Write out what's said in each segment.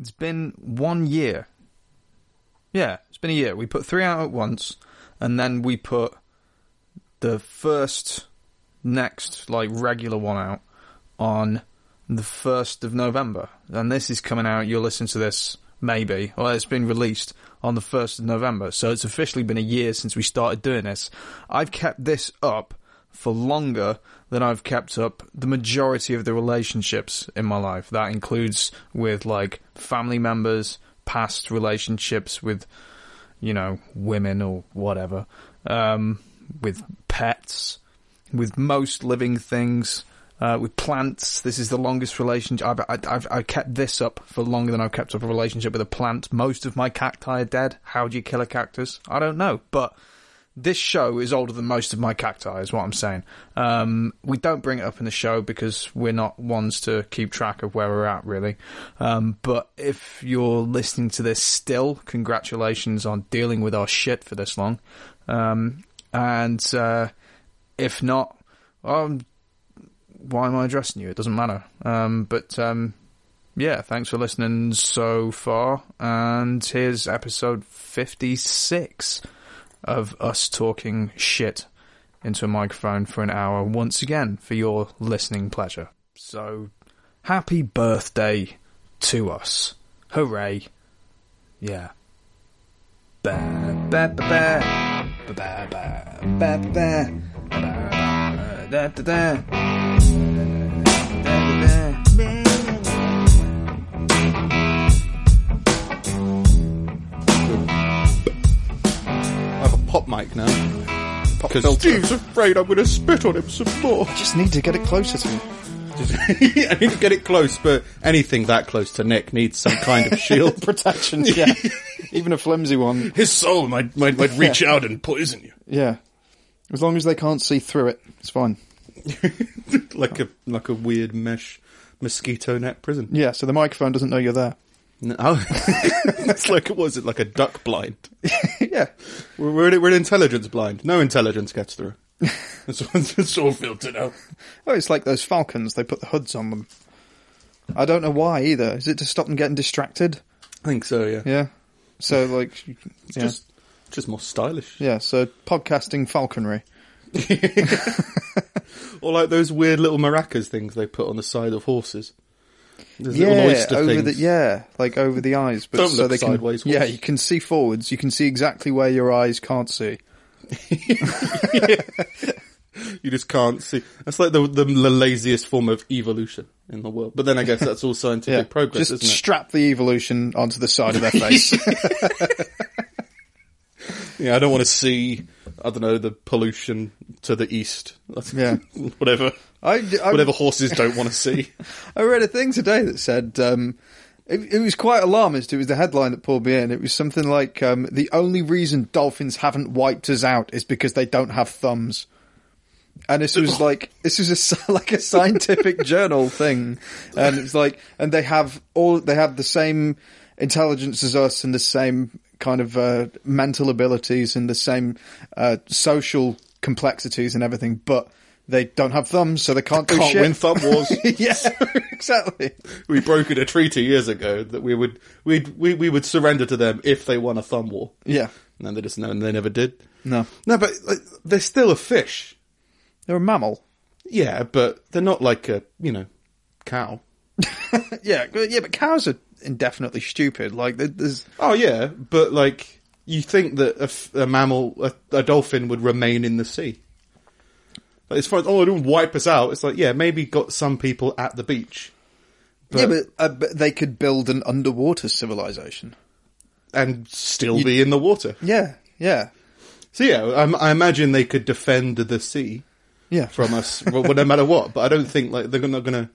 It's been 1 year. Yeah, it's been a year. We put three out at once, and then we put the next, regular one out on the 1st of November. And this is coming out, you'll listen to this, maybe, or it's been released on the 1st of November. So it's officially been a year since we started doing this. I've kept this up for longer than I've kept up the majority of the relationships in my life. That includes with, family members, past relationships with, women or whatever, with pets, with most living things, with plants. This is the longest relationship. I kept this up for longer than I've kept up a relationship with a plant. Most of my cacti are dead. How do you kill a cactus? I don't know, but this show is older than most of my cacti, is what I'm saying. We don't bring it up in the show because we're not ones to keep track of where we're at, really. But if you're listening to this still, congratulations on dealing with our shit for this long. If not, why am I addressing you? It doesn't matter. Yeah, thanks for listening so far. And here's episode 56. Of us talking shit into a microphone for an hour once again for your listening pleasure. So, happy birthday to us. Hooray. Yeah. Pop mic now. Pop filter. Because Steve's afraid I'm going to spit on him some more. I just need to get it closer to him. I need to get it close, but anything that close to Nick needs some kind of shield. Protection, yeah. Even a flimsy one. His soul might reach out and poison you. Yeah. As long as they can't see through it, it's fine. like a weird mesh mosquito net prison. Yeah, so the microphone doesn't know you're there. No. It's like a duck blind. Yeah. We're an intelligence blind. No intelligence gets through. It's all filtered out. Oh, it's like those falcons. They put the hoods on them. I don't know why either. Is it to stop them getting distracted? I think so, yeah. Yeah. So, it's just more stylish. Yeah, so podcasting falconry. Or those weird little maracas things they put on the side of horses. There's over the eyes, but don't so look they sideways. Can, yeah, you can see forwards. You can see exactly where your eyes can't see. Yeah. You just can't see. That's like the laziest form of evolution in the world. But then I guess that's all scientific progress. Just isn't it? Strap the evolution onto the side of their face. Yeah, I don't want to see. I don't know, the pollution to the east. Yeah. Whatever. Whatever horses don't want to see. I read a thing today that said, it was quite alarmist. It was the headline that pulled me in. It was something like, the only reason dolphins haven't wiped us out is because they don't have thumbs. And this was a scientific journal thing. And it's and they have the same intelligence as us and the same kind of mental abilities and the same social complexities and everything, but they don't have thumbs, so they can't win thumb wars. Yeah, exactly. We brokered a treaty years ago that we would surrender to them if they won a thumb war. Yeah, and then they never did. No, but they're still a fish. They're a mammal. Yeah, but they're not like a cow. yeah, but cows are indefinitely stupid. There's but you think that a mammal, a dolphin would remain in the sea. As far as, it would wipe us out. It's maybe got some people at the beach. But, but they could build an underwater civilization. And still be in the water. Yeah, yeah. So I imagine they could defend the sea from us, no matter what. But I don't think they're not going to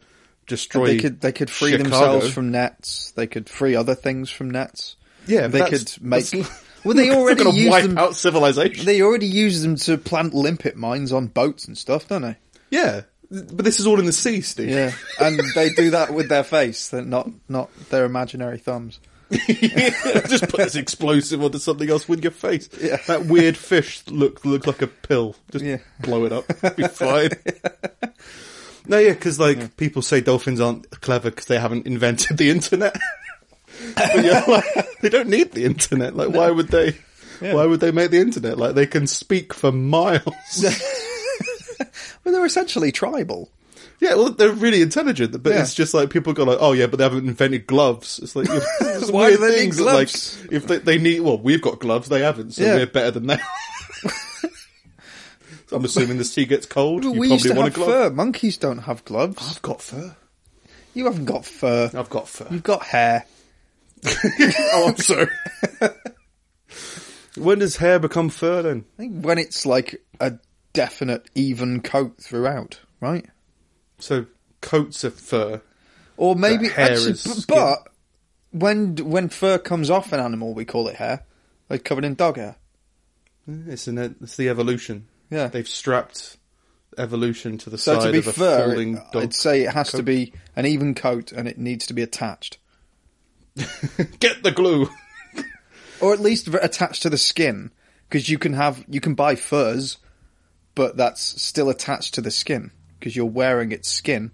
destroy. They could free Chicago. Themselves from nets. They could free other things from nets. Yeah, they could make. Well, they already use wipe them out civilization. They already use them to plant limpet mines on boats and stuff, don't they? Yeah, but this is all in the sea, Steve. Yeah, and they do that with their face, not their imaginary thumbs. Yeah, just put this explosive onto something else with your face. Yeah. That weird fish looks like a pill. Just blow it up. Be fine. No, because people say dolphins aren't clever because they haven't invented the internet. But you're like, they don't need the internet. Like, why would they? Yeah. Why would they make the internet? Like, they can speak for miles. Well, they're essentially tribal. Yeah, well, they're really intelligent, but it's just like people go like, oh yeah, but they haven't invented gloves. It's like, why do they need gloves? That, like, if they need, well, we've got gloves, they haven't, so we're better than they. So I'm assuming the sea gets cold. Well, you probably want a glove. Fur. Monkeys don't have gloves. I've got fur. You haven't got fur. I've got fur. You've got hair. Oh, I'm sorry. When does hair become fur then? I think when it's like a definite even coat throughout, right? So coats of fur, or maybe hair actually, is but when fur comes off an animal, we call it hair. Like covered in dog hair. It's the evolution. Yeah, they've strapped evolution to the side to be of a fur, falling dog. I'd say it has to be an even coat, and it needs to be attached. Get the glue, or at least attached to the skin, because you can buy furs, but that's still attached to the skin. Because you're wearing its skin,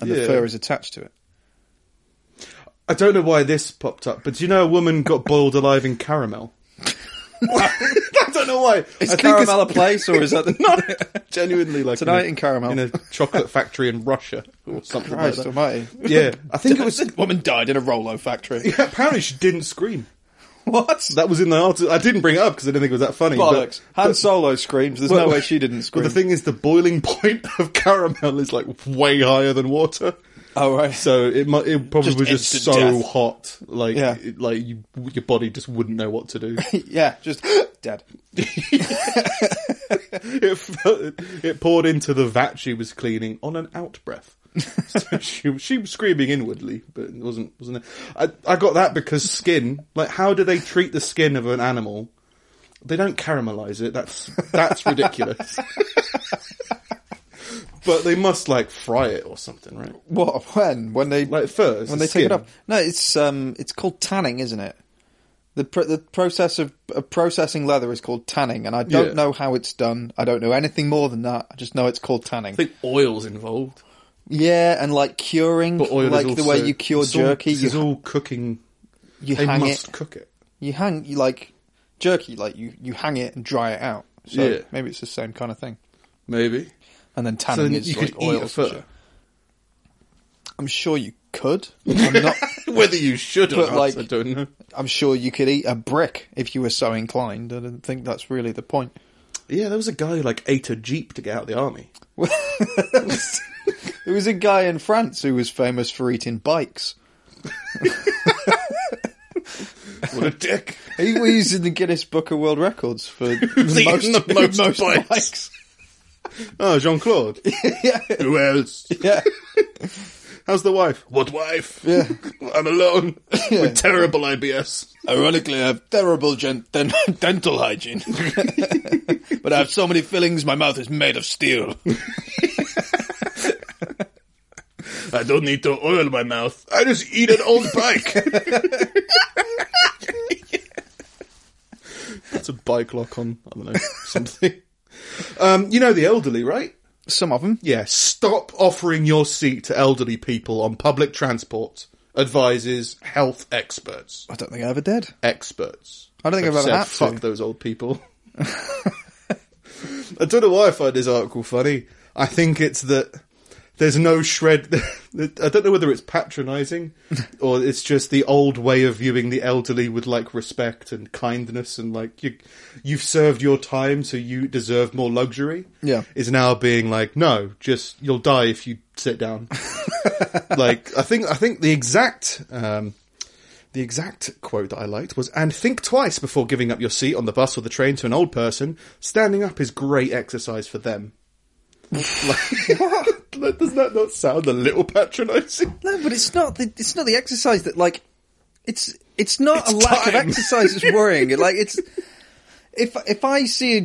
and the fur is attached to it. I don't know why this popped up, but do you know a woman got boiled alive in caramel? I don't know why. Is caramel a place, or is that not genuinely like tonight in caramel in a chocolate factory in Russia or something? Christ like that. Almighty. Yeah, I think it was a woman died in a Rolo factory. Yeah, apparently she didn't scream. What? That was in the article. I didn't bring it up because I didn't think it was that funny. Bollocks. Han Solo screams. There's no way she didn't scream. Well, the thing is, the boiling point of caramel is like way higher than water. Oh, right. So it probably was just so hot. Like, like your body just wouldn't know what to do. Yeah, just dead. It poured into the vat she was cleaning on an out-breath. So she was screaming inwardly, but it wasn't. I got that because skin. Like, how do they treat the skin of an animal? They don't caramelize it. That's ridiculous. But they must like fry it or something, right? What? When they like fur? When they take it off? No, it's called tanning, isn't it? The process of processing leather is called tanning, and I don't know how it's done. I don't know anything more than that. I just know it's called tanning. I think oil's involved. Yeah, and like curing, but oil like is also, the way you cure jerky. It's all cooking. They must cook it. You hang, you like jerky, like you hang it and dry it out. So maybe it's the same kind of thing. Maybe. And then tanning is like oil. Sure. I'm sure you could. I'm not whether you should or not. Like, I don't know. I'm sure you could eat a brick if you were so inclined. I don't think that's really the point. Yeah, there was a guy who like ate a jeep to get out of the army. There was a guy in France who was famous for eating bikes. What a dick. He was in the Guinness Book of World Records for the most bikes. Oh, Jean-Claude. Yeah. Who else? Yeah. How's the wife? What wife? Yeah. I'm alone with terrible IBS. Ironically, I have terrible dental hygiene. But I have so many fillings, my mouth is made of steel. I don't need to oil my mouth. I just eat an old bike. That's a bike lock on, I don't know, something. You know the elderly, right? Some of them. Yeah. Stop offering your seat to elderly people on public transport, advises health experts. I don't think I ever did. Experts. I don't think I've ever had to. Fuck those old people. I don't know why I find this article funny. I think it's that... There's no shred... I don't know whether it's patronising or it's just the old way of viewing the elderly with, like, respect and kindness and, like, you've served your time so you deserve more luxury. Yeah. Is now being like, no, just you'll die if you sit down. Like, I think the exact quote that I liked was, and think twice before giving up your seat on the bus or the train to an old person. Standing up is great exercise for them. Like, what? Does that not sound a little patronising? No, but it's not the exercise that like it's a lack of exercise that's worrying. Like it's if I see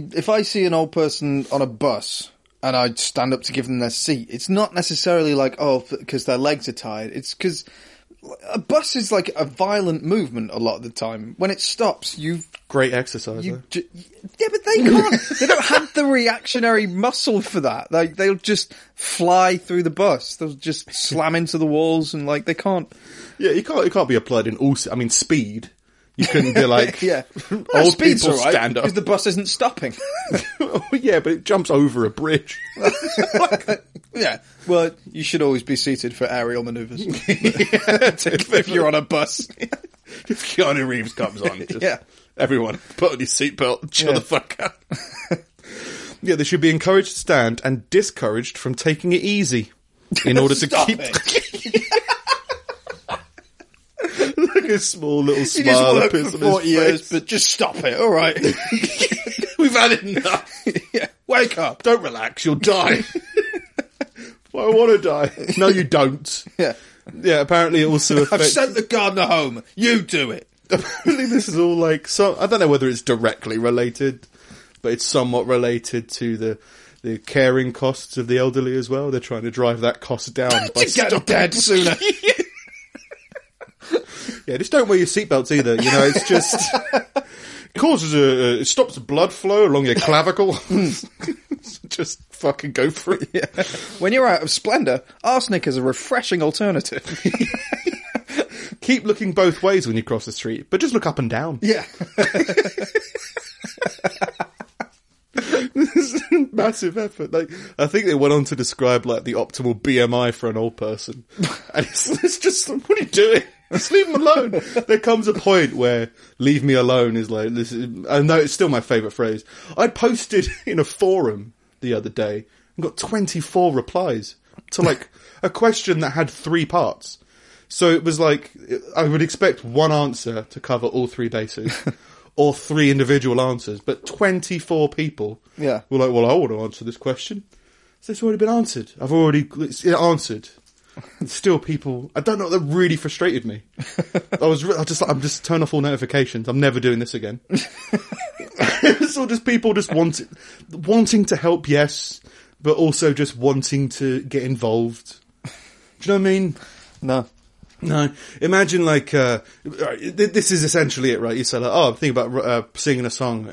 an old person on a bus and I stand up to give them their seat, it's not necessarily like oh because their legs are tired. It's because A bus is like a violent movement a lot of the time. When it stops, you've... Great exercise, yeah, but they can't. They don't have the reactionary muscle for that. Like, they'll just fly through the bus. They'll just slam into the walls and, like, they can't... Yeah, it can't be applied in all... I mean, speed. You couldn't be like... yeah. Old no, speed's people all right, stand up. Because the bus isn't stopping. Oh, yeah, but it jumps over a bridge. Yeah. Well, you should always be seated for aerial manoeuvres. Yeah, if you're on a bus. If Keanu Reeves comes on, just yeah. Everyone, put on your seatbelt, chill the fuck out. Yeah, they should be encouraged to stand and discouraged from taking it easy in order to keep... Like a small little smile. You just work for 40 years, but just stop it, all right? We've had enough. Yeah. Wake up. Don't relax, you'll die. Well, I want to die. No, you don't. Yeah. Yeah, apparently it also affects... I've sent the gardener home. You do it. Apparently this is all like... So I don't know whether it's directly related, but it's somewhat related to the caring costs of the elderly as well. They're trying to drive that cost down. By get dead sooner. Yeah, just don't wear your seatbelts either. You know, it's just... It causes it stops blood flow along your clavicle. Just fucking go for it. Yeah. When you're out of splendour, arsenic is a refreshing alternative. Keep looking both ways when you cross the street, but just look up and down. Yeah. This is a massive effort. Like, I think they went on to describe like the optimal BMI for an old person, and it's just like, what are you doing? Just leave them alone. There comes a point where "leave me alone" is like this. I know it's still my favourite phrase. I posted in a forum the other day and got 24 replies to like a question that had 3 parts. So it was like I would expect one answer to cover all 3 bases. Or 3 individual answers, but 24 people were like, well, I want to answer this question. So it's already been answered. It's answered. And still people, I don't know, that really frustrated me. I'm just turn off all notifications. I'm never doing this again. It's all just people just wanting to help, yes, but also just wanting to get involved. Do you know what I mean? No. Imagine like, this is essentially it, right? You say like, oh, I'm thinking about singing a song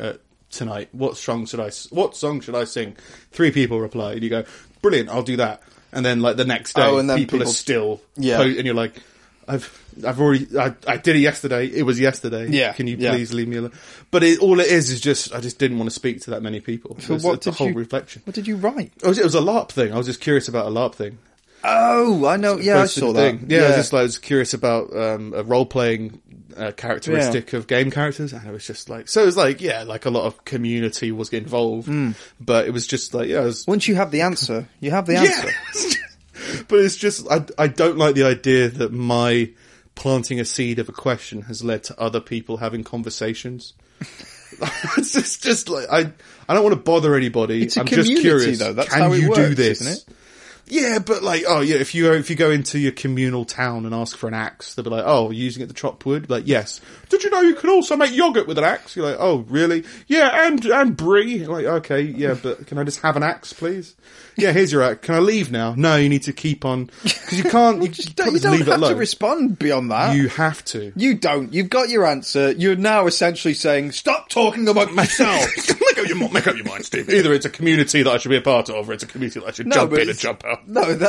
tonight. What song should I sing? 3 people reply. And you go, brilliant, I'll do that. And then like the next day, people are still, and you're like, I did it yesterday. It was yesterday. Yeah. Can you please leave me alone? But all it is just, I just didn't want to speak to that many people. So it's a whole reflection. What did you write? It was a LARP thing. I was just curious about a LARP thing. Oh, I know. Yeah, I saw that. Yeah, I was curious about a role-playing characteristic of game characters, and it was just like... So it was like, like a lot of community was involved, but it was just like... Once you have the answer, you have the answer. Yeah. But it's just, I don't like the idea that my planting a seed of a question has led to other people having conversations. It's just like, I don't want to bother anybody. I'm just curious, though. That's how it works, do this? Isn't it? Yeah, but like, if you go into your communal town and ask for an axe, they'll be like, oh, you're using it to chop wood? Like, yes. Did you know you can also make yogurt with an axe? You're like, oh, really? Yeah, and brie. Like, okay, yeah, but can I just have an axe, please? Yeah, here's your axe. Can I leave now? No, you need to keep on, because you can't, you don't have to respond beyond that. You have to. You don't. You've got your answer. You're now essentially saying, stop talking about myself. Make up your mind, Steve. Either it's a community that I should be a part of, or it's a community that I should jump in and jump out. No, if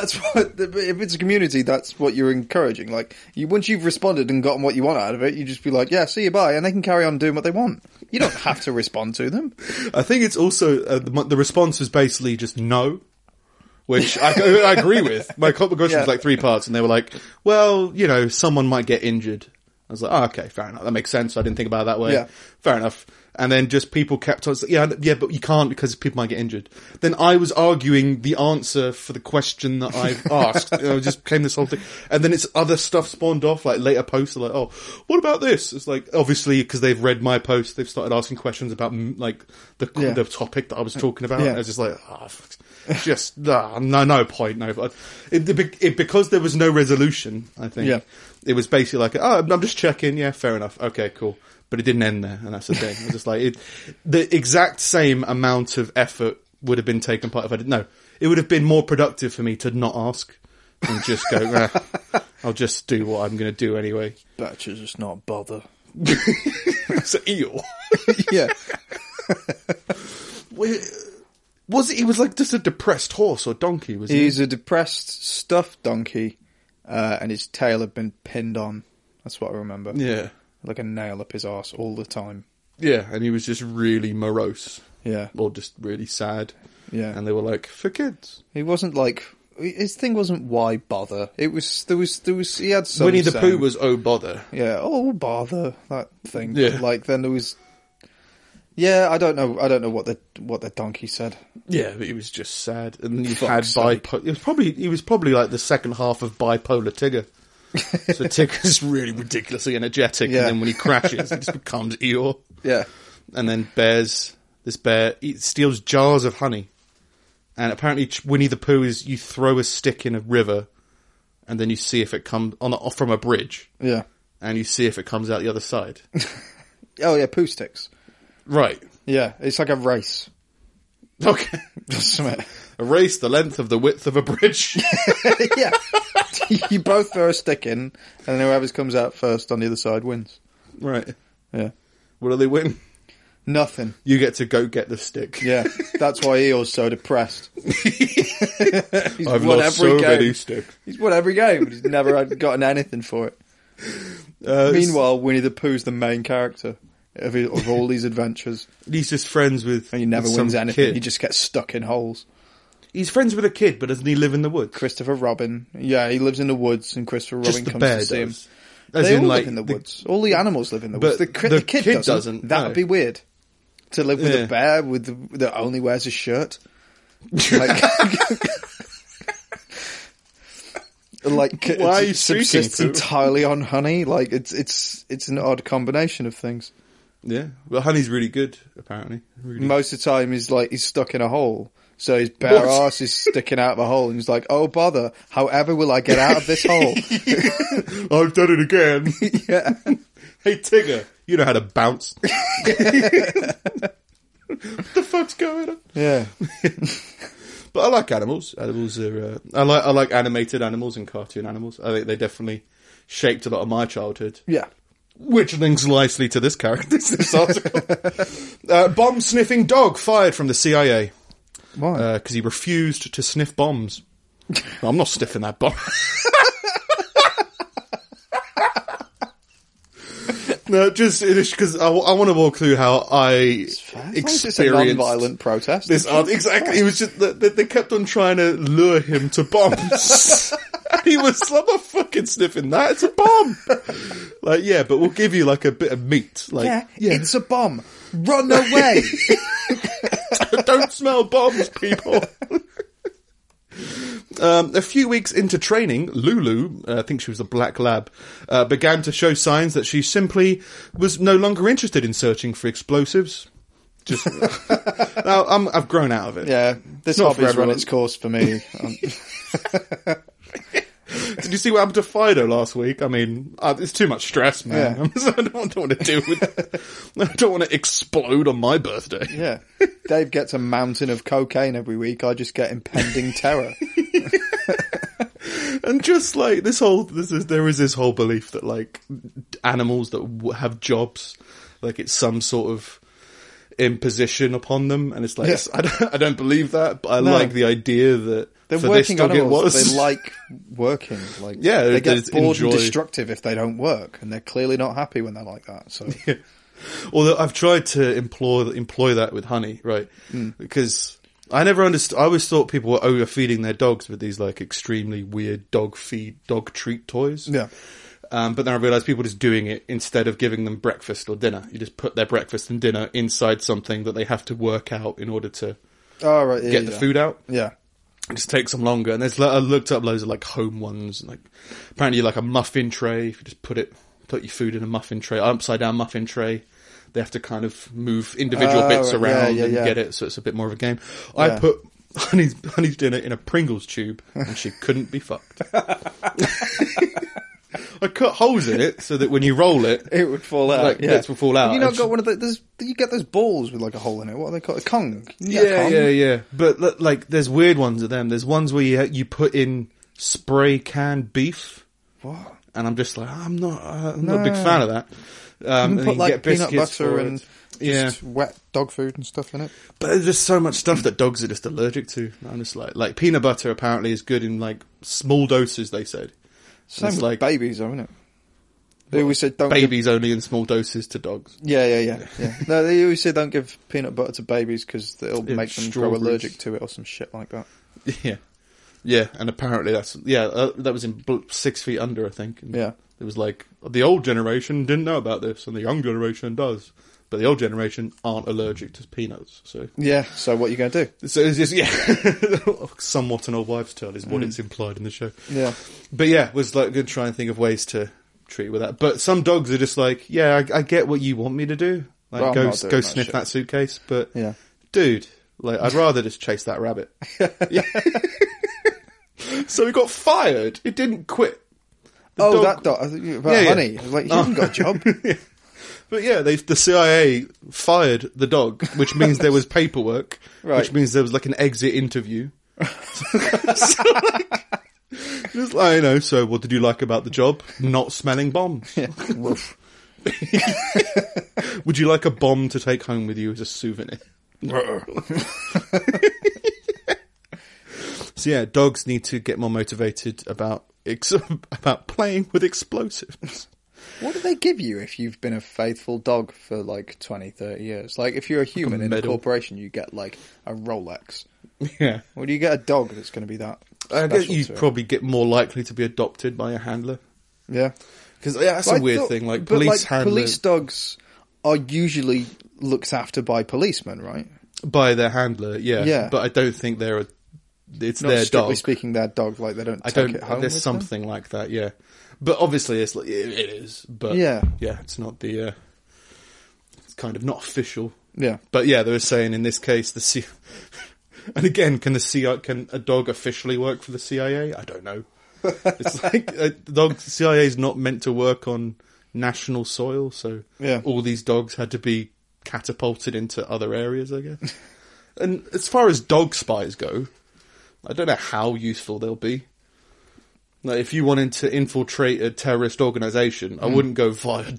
it's a community, that's what you're encouraging. Like, once you've responded and gotten what you want out of it, you just be like, yeah, see you, bye, and they can carry on doing what they want. You don't have to respond to them. I think it's also, the response was basically just no, which I agree with. My question was like 3 parts, and they were like, well, you know, someone might get injured. I was like, oh, okay, fair enough. That makes sense. I didn't think about it that way. Yeah. Fair enough. And then just people kept on saying, yeah, but you can't because people might get injured. Then I was arguing the answer for the question that I've asked. It just became this whole thing. And then it's other stuff spawned off, like later posts are like, oh, what about this? It's like, obviously, because they've read my post, they've started asking questions about, like, the topic that I was talking about. Yeah. I was just like, no point. No. Because there was no resolution, I think. Yeah. It was basically like, oh, I'm just checking. Yeah, fair enough. Okay, cool. But it didn't end there, and that's the thing. It was just like the exact same amount of effort would have been taken part if I didn't know. It would have been more productive for me to not ask and just go, I'll just do what I'm going to do anyway. Better just not bother. It's an eel. Yeah. He was like just a depressed horse or donkey, was he? He's a depressed, stuffed donkey, and his tail had been pinned on. That's what I remember. Yeah. Like a nail up his arse all the time. Yeah, and he was just really morose. Yeah. Or just really sad. Yeah. And they were like, for kids. He wasn't like... His thing wasn't why bother. It was he had some Winnie the Pooh was oh bother. Yeah, oh bother, that thing. Yeah. Like then there was I don't know what the donkey said. Yeah, but he was just sad. And he had he was probably like the second half of bipolar Tigger. So Tigger's really ridiculously energetic and then when he crashes he just becomes Eeyore. Yeah. And then this bear steals jars of honey. And apparently Winnie the Pooh is you throw a stick in a river and then you see if it comes off from a bridge. Yeah. And you see if it comes out the other side. Oh, yeah, poo sticks. Right. Yeah, it's like a race. Okay. A race the length of the width of a bridge. Yeah. You both throw a stick in and whoever comes out first on the other side wins. Right. Yeah. What do they win? Nothing. You get to go get the stick. Yeah, that's why Eeyore's so depressed. He's I've won lost every so game. Many sticks. He's won every game, but he's never gotten anything for it. Meanwhile, Winnie the Pooh's the main character of all these adventures. He's just friends with and he never wins anything. Kid. He just gets stuck in holes. He's friends with a kid, but doesn't he live in the woods? Christopher Robin. Yeah, he lives in the woods, and Christopher just Robin comes to see him. As they all live in the woods. All the animals live in the woods. The kid doesn't. That would be weird. To live with a bear that only wears a shirt. Like, why it subsists entirely on honey. Like it's an odd combination of things. Yeah, well, honey's really good apparently. Really. Most of the time, he's stuck in a hole, so his bare arse is sticking out of a hole, and he's like, "Oh bother! However, will I get out of this hole? I've done it again." Yeah. Hey Tigger, you know how to bounce. What the fuck's going on? Yeah. But I like animals. Animals are. I like animated animals and cartoon animals. I think they definitely shaped a lot of my childhood. Yeah. Which links nicely to this character, this article. Bomb-sniffing dog fired from the CIA. Why? Because he refused to sniff bombs. Well, I'm not sniffing that bomb. No, just because I want to walk through how I experienced it's a non-violent protest. This art, exactly. It was just that they kept on trying to lure him to bombs. He was, I'm not fucking sniffing that. It's a bomb. Like, yeah, but we'll give you like a bit of meat. Like, yeah. It's a bomb. Run away. Don't smell bombs, people. A few weeks into training, Lulu, I think she was a black lab, began to show signs that she simply was no longer interested in searching for explosives. Just now, I've grown out of it. Yeah, this hobby's run its course for me. Did you see what happened to Fido last week? I mean, it's too much stress, man. Yeah. I don't want to deal with it. I don't want to explode on my birthday. Yeah. Dave gets a mountain of cocaine every week. I just get impending terror. And just like there is this whole belief that like animals that have jobs, like it's some sort of imposition upon them. And it's like, I don't believe that, but I like the idea that they're for working this dog animals. It was. They like working. Like, yeah, they get bored and destructive if they don't work, and they're clearly not happy when they're like that. So, yeah. Although I've tried to employ that with honey, right? Mm. Because I never understood. I always thought people were overfeeding their dogs with these like extremely weird dog treat toys. Yeah. But then I realised people just doing it instead of giving them breakfast or dinner. You just put their breakfast and dinner inside something that they have to work out in order to get the food out. Yeah. It just takes them longer. And there's I looked up loads of like home ones. And, like apparently, like a muffin tray. If you just put your food in a muffin tray, upside down muffin tray. They have to kind of move individual bits around and get it. So it's a bit more of a game. Yeah. I put honey's dinner in a Pringles tube, and she couldn't be fucked. I cut holes in it so that when you roll it, it would fall out. Like, bits will fall out. Have you not got one of those? You get those balls with like a hole in it. What are they called? A Kong. Yeah. But like, there's weird ones of them. There's ones where you put in spray canned beef. what? And I'm just like, I'm not a big fan of that. You put like peanut butter and just wet dog food and stuff in it. But there's just so much stuff that dogs are just allergic to. I'm just like peanut butter apparently is good in like small doses, they said. Same with like babies, though, isn't it? They always said don't babies give... only in small doses to dogs. Yeah. No, they always say don't give peanut butter to babies because it'll make them grow allergic to it or some shit like that. Yeah. Yeah, and apparently that's... Yeah, that was in 6 feet Under, I think. And yeah. It was like, the old generation didn't know about this, and the young generation does. But the old generation aren't allergic to peanuts, so... Yeah, so what are you going to do? So it's just, somewhat an old wives' tale is what it's implied in the show. Yeah. But yeah, it was like, good to try and think of ways to treat with that. But some dogs are just like, yeah, I get what you want me to do. Like, well, go sniff that suitcase, but... Yeah. Dude, like, I'd rather just chase that rabbit. Yeah. So he got fired. It didn't quit. That dog. Honey. Yeah. Like, he hasn't got a job. Yeah. But yeah, the CIA fired the dog, which means there was paperwork, which means there was like an exit interview. So what did you like about the job? Not smelling bombs. Yeah. Would you like a bomb to take home with you as a souvenir? So yeah, dogs need to get more motivated about playing with explosives. What do they give you if you've been a faithful dog for like 20, 30 years? Like if you're a human in a corporation, you get like a Rolex. Yeah. Or do you get a dog that's going to be that? I guess you probably get more likely to be adopted by a handler. Yeah. Because that's a weird thing. Like police handlers. Police dogs are usually looked after by policemen, right? By their handler, yeah. Yeah. But I don't think they're it's not their dog. Speaking, their dog. Like they don't. Take it home. There's with something them? Like that. Yeah, but obviously it's like, it is. But yeah, it's not the. It's kind of not official. Yeah, but yeah, they were saying in this case the CIA. And again, can a dog officially work for the CIA? I don't know. It's like the CIA is not meant to work on national soil, so all these dogs had to be catapulted into other areas, I guess. And as far as dog spies go. I don't know how useful they'll be. Like, if you wanted to infiltrate a terrorist organisation, I wouldn't go via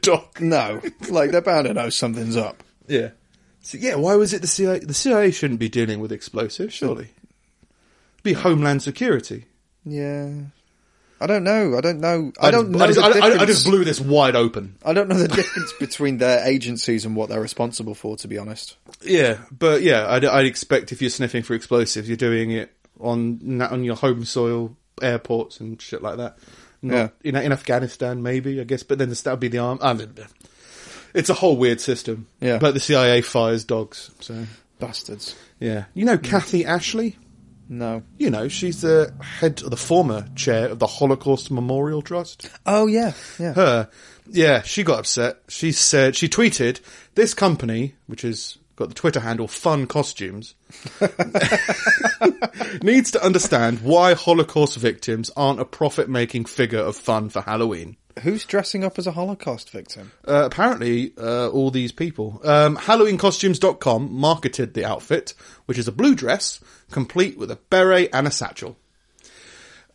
doc. No, like they're bound to know something's up. Yeah. So yeah, why was it the CIA? The CIA shouldn't be dealing with explosives, surely. It'd be Homeland Security. Yeah. I don't know. I just blew this wide open. I don't know the difference between their agencies and what they're responsible for, to be honest. Yeah, but yeah, I'd expect if you're sniffing for explosives, you're doing it on your home soil, airports and shit like that. In Afghanistan, maybe, I guess. But then that would be the arm. I mean, it's a whole weird system. Yeah. But the CIA fires dogs. So bastards. Yeah. You know Kathy Ashley? No. You know, she's the former chair of the Holocaust Memorial Trust. Oh, yeah. Yeah. She got upset. She said, she tweeted, this company, which has got the Twitter handle Fun Costumes, needs to understand why Holocaust victims aren't a profit-making figure of fun for Halloween. Who's dressing up as a Holocaust victim? Apparently, all these people. HalloweenCostumes.com marketed the outfit, which is a blue dress, complete with a beret and a satchel,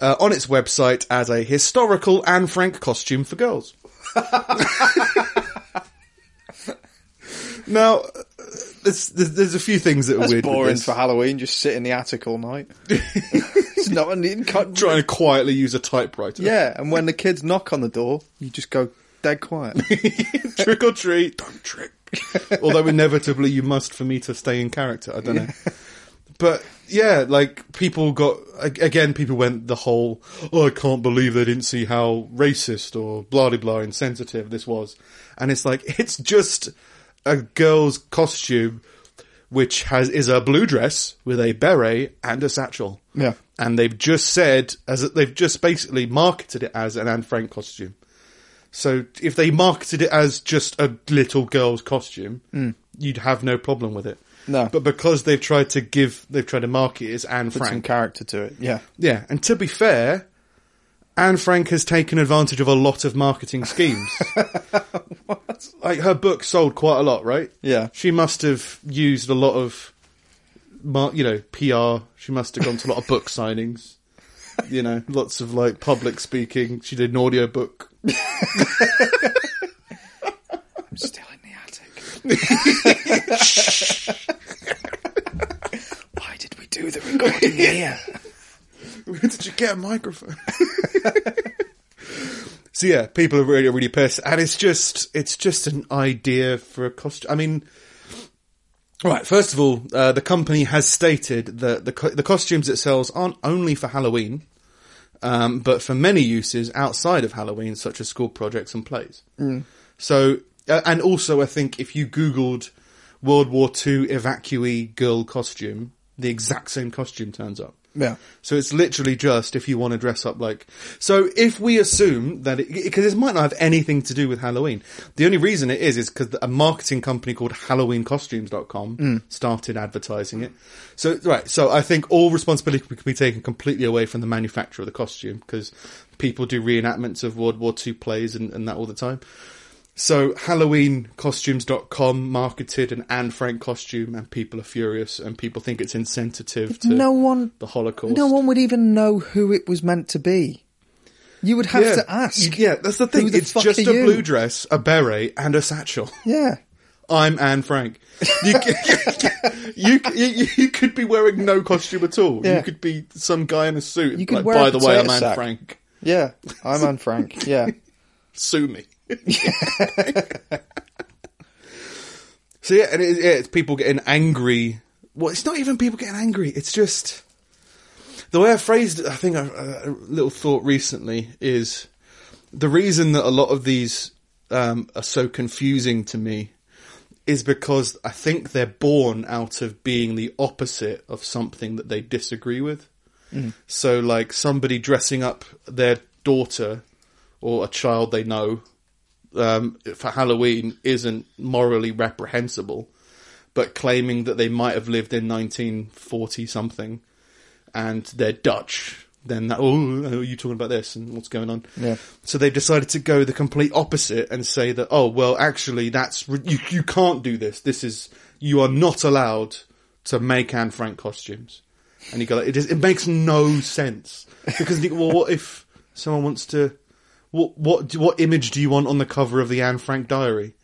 on its website as a historical Anne Frank costume for girls. Now, there's a few things that are weird. That's boring for Halloween, just sit in the attic all night. It's not trying to quietly use a typewriter. Yeah, and when the kids knock on the door, you just go dead quiet. Trick or treat, don't trick. Although inevitably you must for me to stay in character, I don't know. But yeah, like people went the whole, I can't believe they didn't see how racist or blah-de-blah insensitive this was. And it's like, it's just a girl's costume, which is a blue dress with a beret and a satchel. Yeah. And they've just said, they've just basically marketed it as an Anne Frank costume. So if they marketed it as just a little girl's costume, you'd have no problem with it. No. But because they've tried to market it as Anne Frank. Put some character to it, yeah. Yeah, and to be fair, Anne Frank has taken advantage of a lot of marketing schemes. What? Like, her book sold quite a lot, right? Yeah. She must have used a lot of PR. She must have gone to a lot of book signings. you know, lots of like public speaking. She did an audiobook. I'm still in the attic. Shh. Why did we do the recording here? Where did you get a microphone? So yeah, people are really, really pissed, and it's just an idea for a costume. I mean, right. First of all, the company has stated that the costumes it sells aren't only for Halloween, but for many uses outside of Halloween, such as school projects and plays. Mm. So, and also, I think if you Googled World War II evacuee girl costume, the exact same costume turns up. Yeah. So it's literally just if you want to dress up like... So if we assume that... Because this might not have anything to do with Halloween. The only reason it is because a marketing company called HalloweenCostumes.com started advertising it. So, right. So I think all responsibility can be taken completely away from the manufacturer of the costume, because people do reenactments of World War II plays and that all the time. So HalloweenCostumes.com marketed an Anne Frank costume, and people are furious, and people think it's insensitive to the Holocaust. No one would even know who it was meant to be. You would have to ask. Yeah, that's the thing. It's just a blue dress, a beret, and a satchel. Yeah. I'm Anne Frank. You could be wearing no costume at all. Yeah. You could be some guy in a suit. You could wear by the way, I'm Anne Frank. Yeah, I'm Anne Frank. Yeah. Sue me. So yeah, and it's people getting angry. Well, it's not even people getting angry, it's just the way I phrased it. I think a little thought recently is the reason that a lot of these are so confusing to me is because I think they're born out of being the opposite of something that they disagree with. So like somebody dressing up their daughter or a child they know for Halloween isn't morally reprehensible, but claiming that they might have lived in 1940 something and they're Dutch, then that, oh, you talking about this and what's going on? Yeah. So they've decided to go the complete opposite and say that, oh, well, actually, that's you can't do this. This is, you are not allowed to make Anne Frank costumes. And you go, like, it makes no sense, because you think, well, what if someone wants to? What image do you want on the cover of the Anne Frank diary?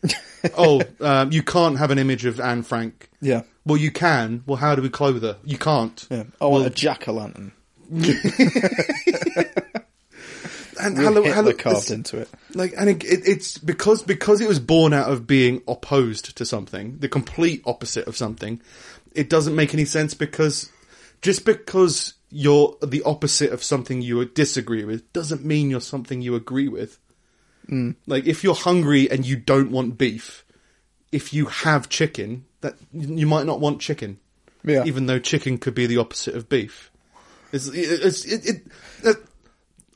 You can't have an image of Anne Frank. Yeah. Well, you can. Well, how do we clothe her? You can't. Yeah. I want a jack-o'-lantern. And Hitler carved into it. Like, and it's because it was born out of being opposed to something, the complete opposite of something. It doesn't make any sense, because just because you're the opposite of something you disagree with doesn't mean you're something you agree with. Like, if you're hungry and you don't want beef, if you have chicken, that you might not want chicken. Yeah. Even though chicken could be the opposite of beef.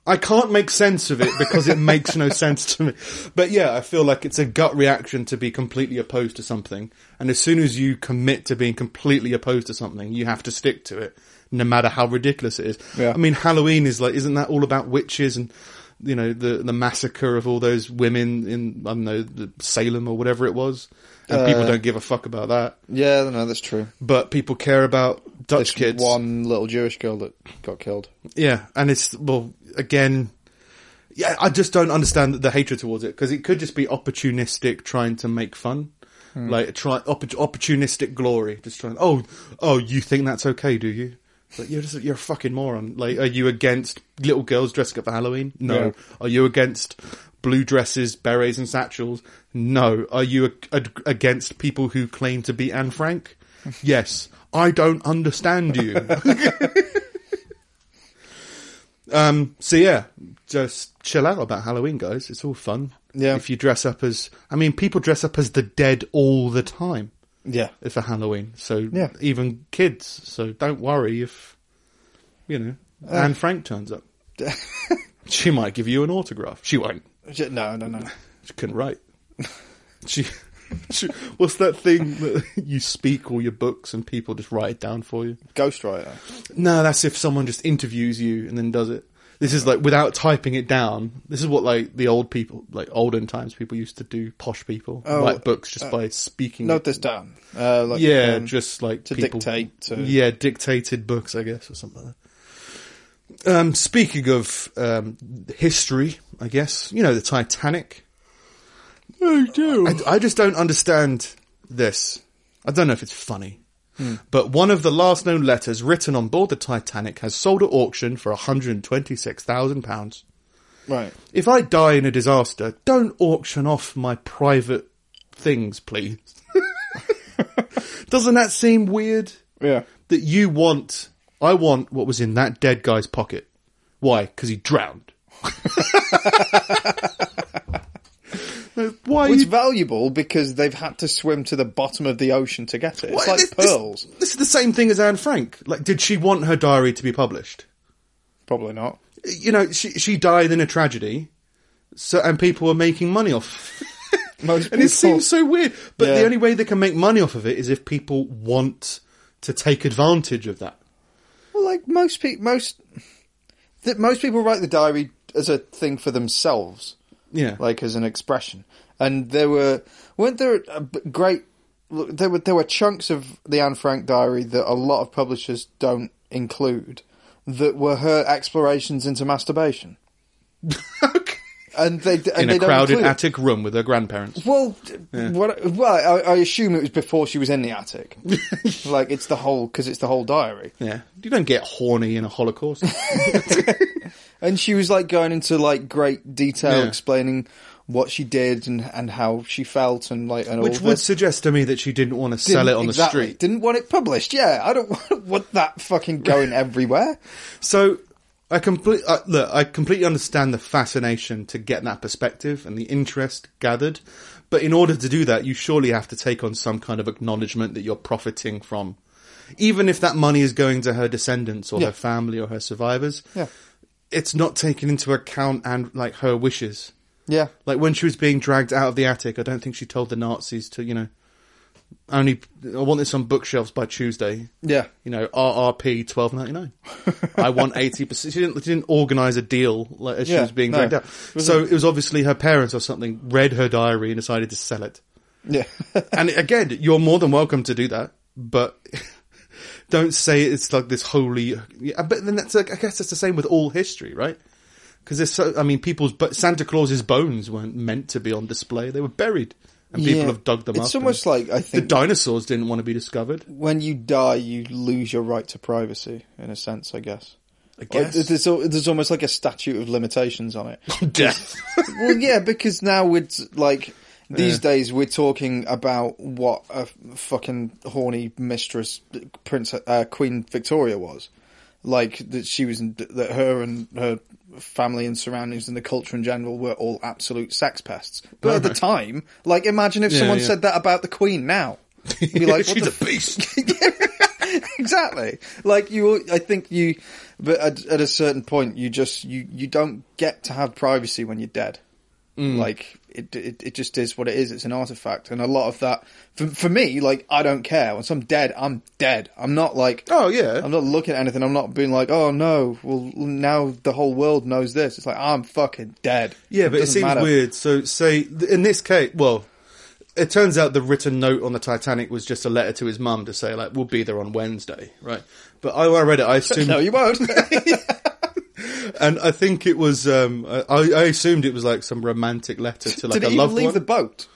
I can't make sense of it because it makes no sense to me. But yeah, I feel like it's a gut reaction to be completely opposed to something. And as soon as you commit to being completely opposed to something, you have to stick to it, no matter how ridiculous it is. Yeah. I mean, Halloween is like, isn't that all about witches and, you know, the massacre of all those women in, I don't know, Salem or whatever it was? And people don't give a fuck about that. Yeah, no, that's true. But people care about Dutch kids. One little Jewish girl that got killed. Yeah, and it's, well, again, yeah, I just don't understand the hatred towards it, because it could just be opportunistic trying to make fun. Like, opportunistic glory. Just trying, you think that's okay, do you? Like, you're a fucking moron. Like, are you against little girls dressing up for Halloween? No. Yeah. Are you against blue dresses, berets and satchels? No. Are you against people who claim to be Anne Frank? Yes. I don't understand you. So yeah, just chill out about Halloween, guys. It's all fun. Yeah. If you dress up as, I mean, people dress up as the dead all the time. Yeah. For Halloween. So yeah. Even kids. So don't worry if, you know, Anne Frank turns up. She might give you an autograph. She won't. No. She couldn't write. She what's that thing that you speak all your books and people just write it down for you? Ghostwriter. No, that's if someone just interviews you and then does it. This is like without typing it down. This is what like the old people, like olden times, people used to do. Posh people write books just by speaking. Note this down. Just like to people, dictate. Dictated books, I guess, or something like that. Speaking of history, I guess, you know, the Titanic. I do. I just don't understand this. I don't know if it's funny. But one of the last known letters written on board the Titanic has sold at auction for £126,000. Right. If I die in a disaster, don't auction off my private things, please. Doesn't that seem weird? Yeah. That you want... I want what was in that dead guy's pocket. Why? Because he drowned. Why? It's valuable because they've had to swim to the bottom of the ocean to get it. It's like pearls. This is the same thing as Anne Frank. Like, did she want her diary to be published? Probably not. You know, she died in a tragedy, so and people were making money off. And it seems so weird. But the only way they can make money off of it is if people want to take advantage of that. Well, like most people write the diary as a thing for themselves. Yeah, like as an expression. And there were chunks of the Anne Frank diary that a lot of publishers don't include that were her explorations into masturbation. Okay. And they don't crowded attic room with her grandparents. Well, yeah. I assume it was before she was in the attic. Like it's the whole diary. Yeah, you don't get horny in a Holocaust. And she was like going into like great detail, explaining what she did and how she felt and like and which all would suggest to me that she didn't want to sell it on the street, didn't want it published. Yeah, I don't want that fucking going everywhere. So. I completely understand the fascination to get that perspective and the interest gathered, but in order to do that, you surely have to take on some kind of acknowledgement that you're profiting from, even if that money is going to her descendants or her family or her survivors. Yeah, it's not taken into account and like her wishes. Yeah, like when she was being dragged out of the attic, I don't think she told the Nazis to, you know, I want this on bookshelves by Tuesday. Yeah. You know, RRP 12.99. I want 80%. She didn't organise a deal like as she was being dragged out. So it was obviously her parents or something read her diary and decided to sell it. Yeah. And again, you're more than welcome to do that, but don't say it's like this holy... But then that's like, I guess that's the same with all history, right? Because there's so... I mean, Santa Claus's bones weren't meant to be on display. They were buried. And people have dug them up. It's almost like, I think... The dinosaurs didn't want to be discovered. When you die, you lose your right to privacy, in a sense, I guess. I guess. There's almost like a statute of limitations on it. Death. Well, yeah, because now it's like... These days, we're talking about what a fucking horny mistress Queen Victoria was. Like, that she was... That her and her family and surroundings and the culture in general were all absolute sex pests. But at the time, like, imagine if someone said that about the Queen now. You'd be like, she's a beast. Exactly. Like, but at a certain point, you don't get to have privacy when you're dead. Like, it just is what it is. It's an artifact. And a lot of that, for me, like, I don't care. Once I'm dead, I'm dead. I'm not like... Oh, yeah. I'm not looking at anything. I'm not being like, oh, no, well, now the whole world knows this. It's like, I'm fucking dead. Yeah, but it seems weird. So, say, in this case, well, it turns out the written note on the Titanic was just a letter to his mum to say, like, we'll be there on Wednesday, right? But I read it, I assumed... No, you won't. And I think it was, I assumed it was like some romantic letter to like a loved one. Did he leave the boat?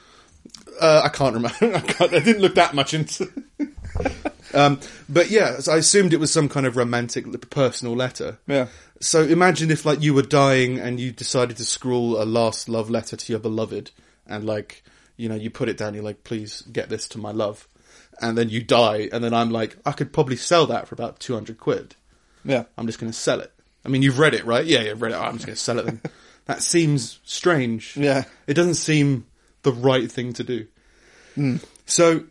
I can't remember. I didn't look that much into it. But yeah, so I assumed it was some kind of romantic personal letter. Yeah. So imagine if like you were dying and you decided to scrawl a last love letter to your beloved and like, you know, you put it down, you're like, please get this to my love. And then you die. And then I'm like, I could probably sell that for about 200 £200. Yeah. I'm just going to sell it. I mean, you've read it, right? Yeah, you've read it. Oh, I'm just going to sell it then. That seems strange. Yeah. It doesn't seem the right thing to do. So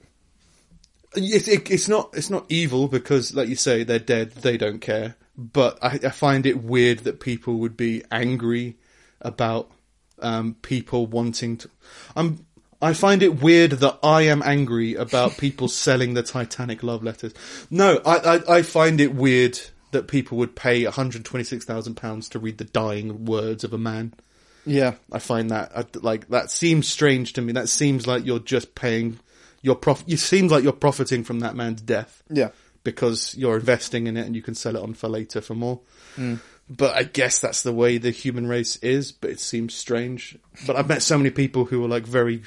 it's not evil because, like you say, they're dead. They don't care. But I find it weird that people would be angry about people wanting to... I find it weird that I am angry about people selling the Titanic love letters. No, I find it weird... that people would pay £126,000 to read the dying words of a man. Yeah. I find that, like, that seems strange to me. That seems like you're just paying your you seem like you're profiting from that man's death. Yeah. Because you're investing in it and you can sell it on for later for more. But I guess that's the way the human race is, but it seems strange. But I've met so many people who are like very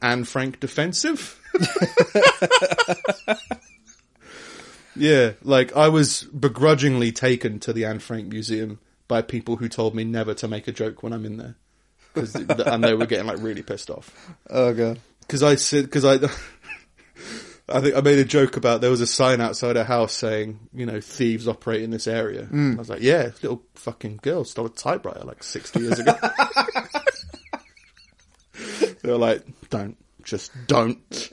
Anne Frank defensive. Yeah, like I was begrudgingly taken to the Anne Frank Museum by people who told me never to make a joke when I'm in there. And they were getting like really pissed off. Oh, God. I think I made a joke about there was a sign outside a house saying, you know, thieves operate in this area. Mm. I was like, yeah, little fucking girl stole a typewriter like 60 years ago. They were like, don't. It's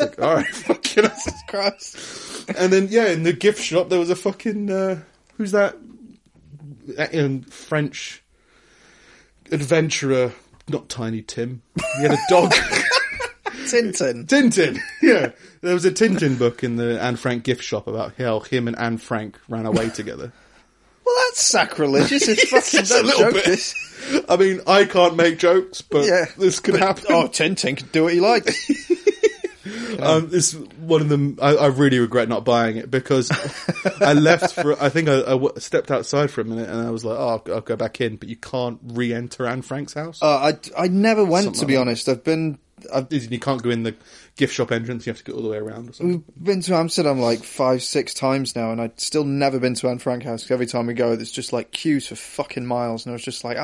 like, all right, fucking Jesus Christ. And then, yeah, in the gift shop, there was a fucking, who's that? French adventurer, not Tiny Tim. He had a dog. Tintin. Yeah. There was a Tintin book in the Anne Frank gift shop about how him and Anne Frank ran away together. Well, that's sacrilegious. It's fucking a little bit. I mean, I can't make jokes, but yeah, this could happen. Oh, Tintin can do what he likes. It's one of them. I really regret not buying it because I left for, I think I stepped outside for a minute and I was like, oh, I'll go back in, but you can't re-enter Anne Frank's house. I never went, something to be like honest. You can't go in the gift shop entrance, you have to go all the way around or something. We've been to Amsterdam like 5-6 times now and I'd still never been to Anne Frank house because every time we go there's just like queues for fucking miles and I was just like,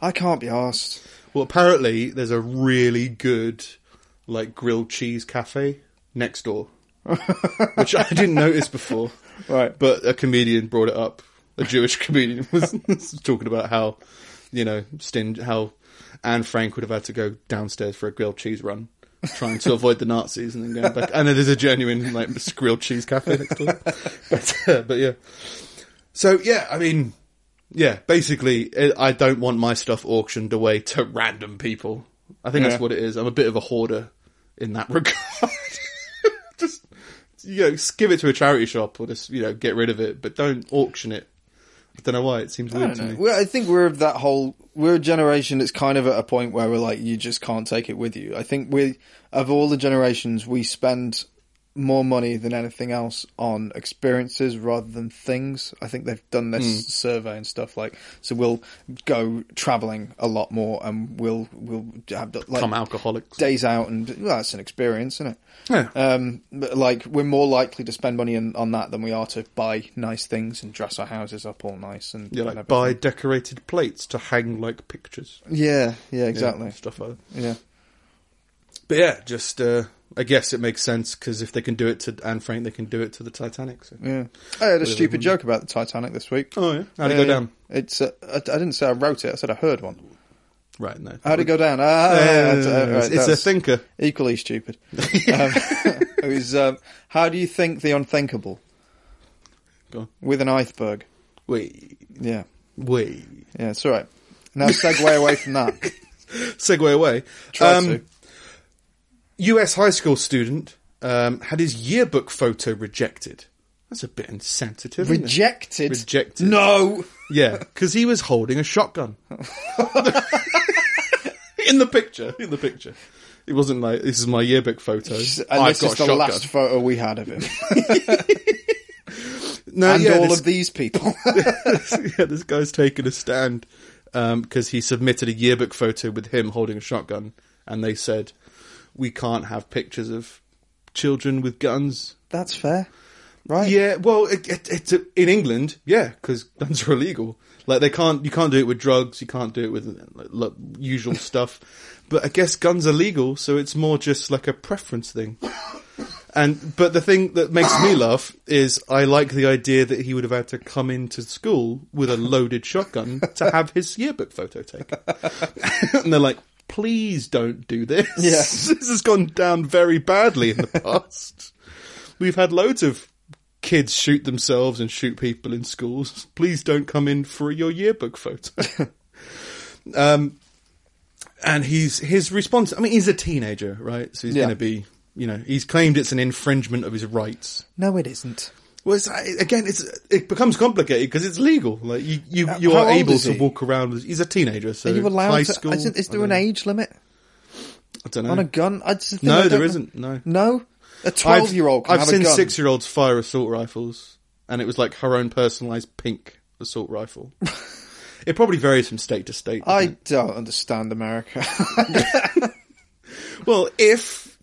I can't be arsed. Well, apparently there's a really good like grilled cheese cafe next door which I didn't notice before, right? But a comedian brought it up, a Jewish comedian was talking about how, you know, how Anne Frank would have had to go downstairs for a grilled cheese run, trying to avoid the Nazis, and then going back. And it is a genuine like grilled cheese cafe next door. But yeah. So yeah, I mean, yeah. Basically, I don't want my stuff auctioned away to random people. I think that's what it is. I'm a bit of a hoarder in that regard. Just, you know, give it to a charity shop or just, you know, get rid of it, but don't auction it. I don't know why, it seems weird to me. Well, I think we're a generation that's kind of at a point where we're like, you just can't take it with you. I think of all the generations, we spend more money than anything else on experiences rather than things. I think they've done this survey and stuff like, so we'll go traveling a lot more and we'll have like become alcoholics, days out, and well, that's an experience, isn't it? Yeah. But like we're more likely to spend money on that than we are to buy nice things and dress our houses up all nice and like everything. Buy decorated plates to hang like pictures. Yeah, exactly. Yeah, stuff like that. Yeah. But yeah, just I guess it makes sense because if they can do it to Anne Frank, they can do it to the Titanic. So. Yeah, I had a stupid joke about the Titanic this week. Oh yeah, how'd it go down? It's I didn't say I wrote it. I said I heard one. Right, no. How'd it go down? Right, it's a thinker. Equally stupid. It was how do you think the unthinkable? Go on. With an iceberg. Wait. Yeah. Wait. Yeah, it's all right. Now segue away from that. Segue away. Try to. US high school student had his yearbook photo rejected. That's a bit insensitive. Rejected? Isn't it? Rejected. No! Yeah, because he was holding a shotgun. In the picture. It wasn't like, this is my yearbook photo. This is the last photo we had of him. Of these people. This guy's taken a stand because he submitted a yearbook photo with him holding a shotgun, and they said, we can't have pictures of children with guns. That's fair. Right. Yeah, well, it's in England, yeah, because guns are illegal. Like, you can't do it with drugs, you can't do it with like, usual stuff. But I guess guns are legal, so it's more just like a preference thing. But the thing that makes me laugh is I like the idea that he would have had to come into school with a loaded shotgun to have his yearbook photo taken. And they're like, please don't do this. Yeah. This has gone down very badly in the past. We've had loads of kids shoot themselves and shoot people in schools. Please don't come in for your yearbook photo. And his response, I mean, he's a teenager, right? So he's going to be, you know, he's claimed it's an infringement of his rights. No, it isn't. Well, it becomes complicated because it's legal. Like you are able to walk around. He's a teenager, so high school. Is there an age limit? I don't know. On a gun? No, there isn't. No. No? A 12-year-old can have a gun. I've seen 6-year-olds fire assault rifles, and it was like her own personalised pink assault rifle. It probably varies from state to state. I don't understand America. Well, if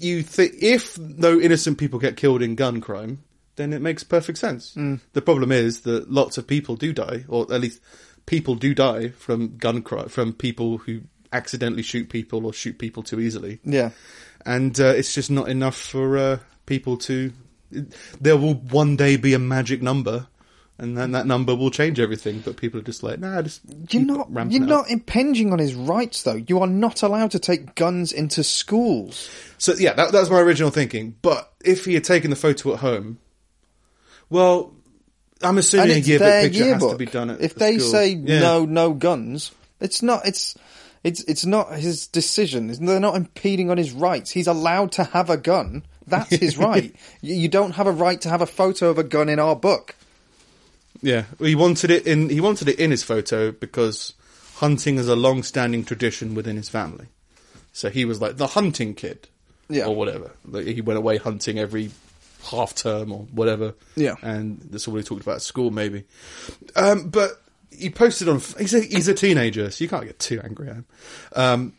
no innocent people get killed in gun crime, then it makes perfect sense. Mm. The problem is that lots of people do die, or at least people do die from gun crime, from people who accidentally shoot people or shoot people too easily. Yeah. And it's just not enough for people to... There will one day be a magic number, and then that number will change everything, but people are just like, nah, just keep ramping it up. You're not impinging on his rights, though. You are not allowed to take guns into schools. So, yeah, that's my original thinking. But if he had taken the photo at home... Well, I'm assuming a yearbook picture has to be done at if they school. Say yeah. no guns, it's not his decision. They're not impeding on his rights. He's allowed to have a gun. That's his right. You don't have a right to have a photo of a gun in our book. Yeah, he wanted it in his photo because hunting is a long-standing tradition within his family. So he was like the hunting kid, or whatever. Like, he went away hunting every half term or whatever, and that's all we talked about at school, maybe. But he posted on... He's a teenager, so you can't get too angry at him.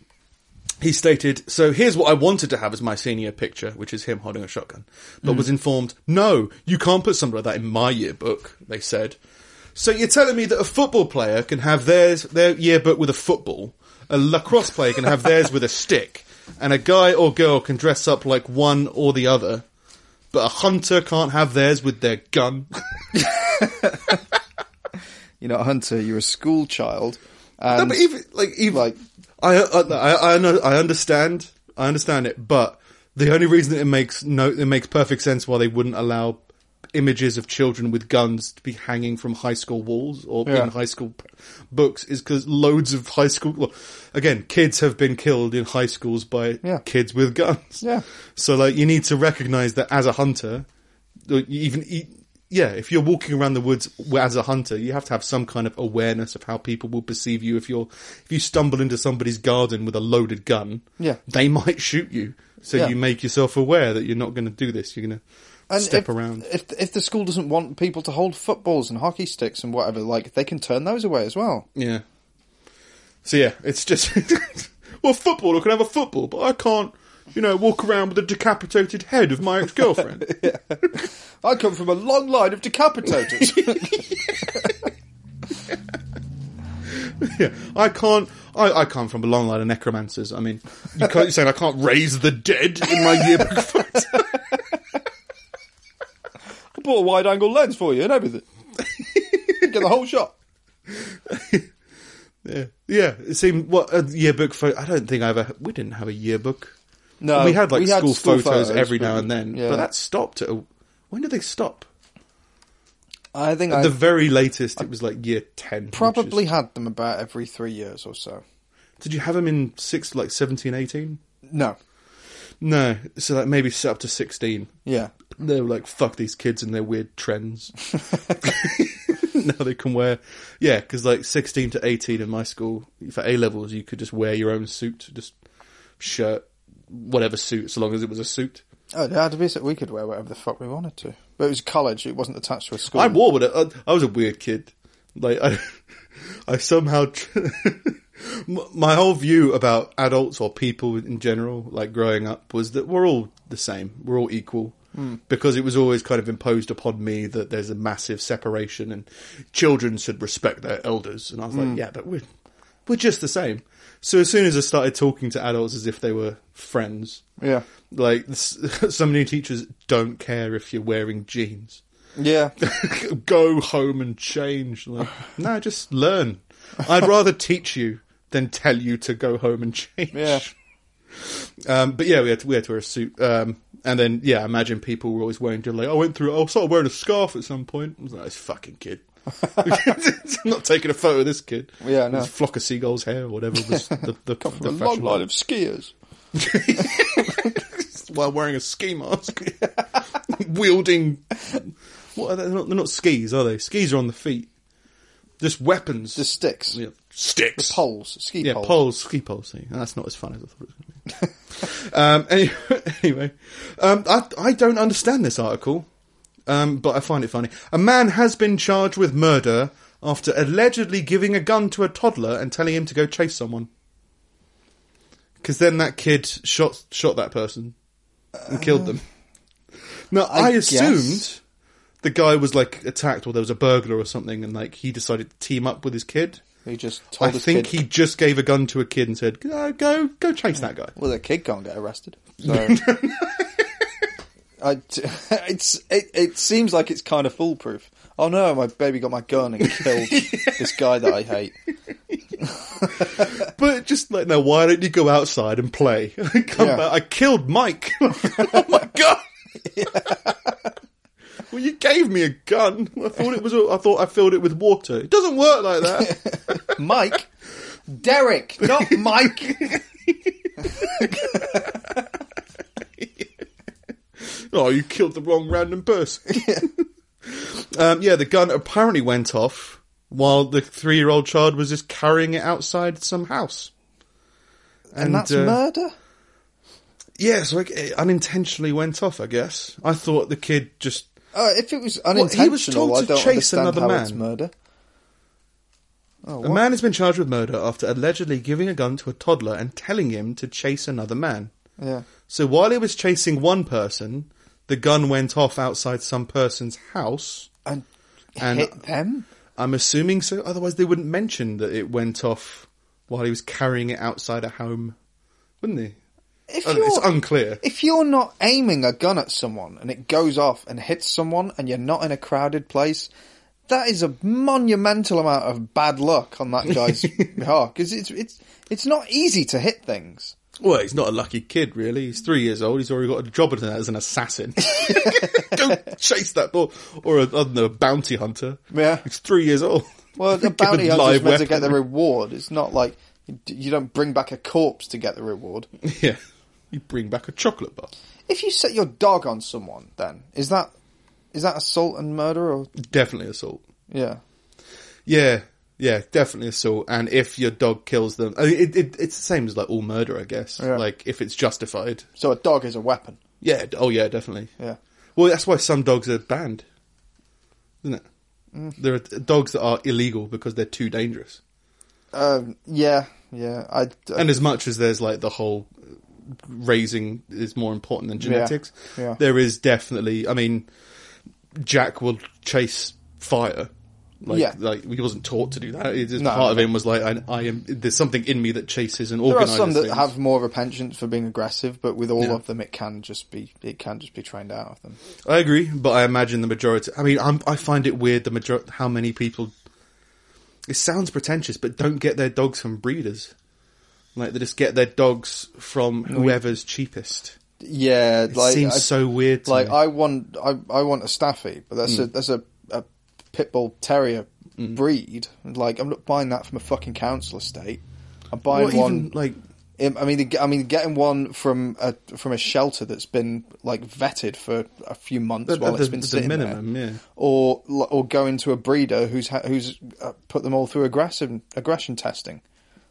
He stated, so here's what I wanted to have as my senior picture, which is him holding a shotgun, but was informed, no, you can't put something like that in my yearbook, they said. So you're telling me that a football player can have their yearbook with a football, a lacrosse player can have theirs with a stick, and a guy or girl can dress up like one or the other, but a hunter can't have theirs with their gun. You're not a hunter, you're a school child. No, but even I understand it, but the only reason that it makes perfect sense why they wouldn't allow images of children with guns to be hanging from high school walls or in high school books is because loads of high school... Well, again, kids have been killed in high schools by kids with guns. Yeah. So, like, you need to recognise that as a hunter, if you're walking around the woods as a hunter, you have to have some kind of awareness of how people will perceive you. If you stumble into somebody's garden with a loaded gun, they might shoot you. So you make yourself aware that you're not going to do this. You're going to... And around. If the school doesn't want people to hold footballs and hockey sticks and whatever, like, they can turn those away as well. Yeah. So, yeah, it's just... Well, football, I can have a football, but I can't, walk around with a decapitated head of my ex-girlfriend. I come from a long line of decapitated. Yeah, I can't... I come from a long line of necromancers. I mean, you're saying I can't raise the dead in my yearbook photo. Bought a wide angle lens for you and everything. Get the whole shot. Yeah. It seemed what a yearbook photo. I don't think we didn't have a yearbook. No, we had school photos every now and then, but that stopped. When did they stop? I think at the very latest it was like year 10. Probably had them about every 3 years or so. Did you have them in 17, 18? No, so like maybe set up to 16. Yeah. They were like, fuck these kids and their weird trends. Now they can wear... Yeah, because like 16 to 18 in my school, for A-levels, you could just wear your own suit, just shirt, whatever suit, so long as it was a suit. Oh, it had to be a suit. We could wear whatever the fuck we wanted to. But it was college, it wasn't attached to a school. I wore with it. I was a weird kid. Like, I somehow... My whole view about adults or people in general, like growing up, was that we're all the same. We're all equal. Because it was always kind of imposed upon me that there's a massive separation and children should respect their elders. And I was like, yeah, but we're just the same. So as soon as I started talking to adults as if they were friends, like some new teachers don't care if you're wearing jeans. Yeah. Go home and change. Like, no, just learn. I'd rather teach you than tell you to go home and change. Yeah. But yeah, we had to wear a suit. And then, I imagine people were always wearing... Like, I started wearing a scarf at some point. I was like, this fucking kid. I'm not taking a photo of this kid. Yeah, no. This flock of seagulls' hair or whatever. Was the a long line of skiers. While wearing a ski mask. Wielding... What are they? They're not skis, are they? Skis are on the feet. Just weapons. Just sticks. Yeah. Sticks. The poles. Ski poles. Yeah, poles. Ski poles. See, that's not as fun as I thought it was going to be. I don't understand this article, but I find it funny. A man has been charged with murder after allegedly giving a gun to a toddler and telling him to go chase someone. Because then that kid shot that person and killed them. Now, I assumed the guy was, like, attacked or there was a burglar or something and, like, he decided to team up with his kid. He just told his kid. He just gave a gun to a kid and said, go chase that guy. Well, the kid can't get arrested. So. It seems like it's kind of foolproof. Oh no, my baby got my gun and killed this guy that I hate. But just like, now why don't you go outside and play? Come back, I killed Mike. Oh my God. Yeah. Well, you gave me a gun. I thought I filled it with water. It doesn't work like that. Mike. Derek, not Mike. Oh, you killed the wrong random person. The gun apparently went off while the 3-year-old child was just carrying it outside some house. And that's murder? Yeah, so it unintentionally went off, I guess. I thought the kid just... if it was unintentional, he was told to chase another man. It's murder. A man has been charged with murder after allegedly giving a gun to a toddler and telling him to chase another man. Yeah. So while he was chasing one person, the gun went off outside some person's house. And hit them? I'm assuming so. Otherwise, they wouldn't mention that it went off while he was carrying it outside a home, wouldn't they? It's unclear. If you're not aiming a gun at someone and it goes off and hits someone and you're not in a crowded place, that is a monumental amount of bad luck on that guy's behalf. Because it's not easy to hit things. Well, he's not a lucky kid, really. He's 3 years old. He's already got a job as an assassin. Go chase that ball. Or a bounty hunter. Yeah. He's 3 years old. Well, a bounty hunter's meant to get the reward. It's not like you don't bring back a corpse to get the reward. Yeah. You bring back a chocolate bar. If you set your dog on someone, then, is that assault and murder? Or definitely assault. Yeah. Yeah. Yeah, definitely assault. And if your dog kills them, I mean, it's the same as like all murder, I guess. Yeah. Like if it's justified. So a dog is a weapon. Yeah. Oh, yeah, definitely. Yeah. Well, that's why some dogs are banned, isn't it? Mm. There are dogs that are illegal because they're too dangerous. Yeah. And as much as there's like the whole raising is more important than genetics, yeah. There is definitely. I mean, Jack will chase fire. Like he wasn't taught to do that. Part of him was like, I am. There's something in me that chases and organizes. There are some that have more of a penchant for being aggressive, but with all of them, it can just be trained out of them. I agree, but I imagine the majority. I mean, I find it weird how many people. It sounds pretentious, but don't get their dogs from breeders. Like they just get their dogs from whoever's cheapest. Yeah, it seems so weird. To me. I want a Staffy, but that's a Pitbull Terrier breed. Like, I'm not buying that from a fucking council estate. I'm buying getting one from a shelter that's been like vetted for a few months it's been sitting the minimum, there. Yeah. Or going to a breeder who's put them all through aggression testing.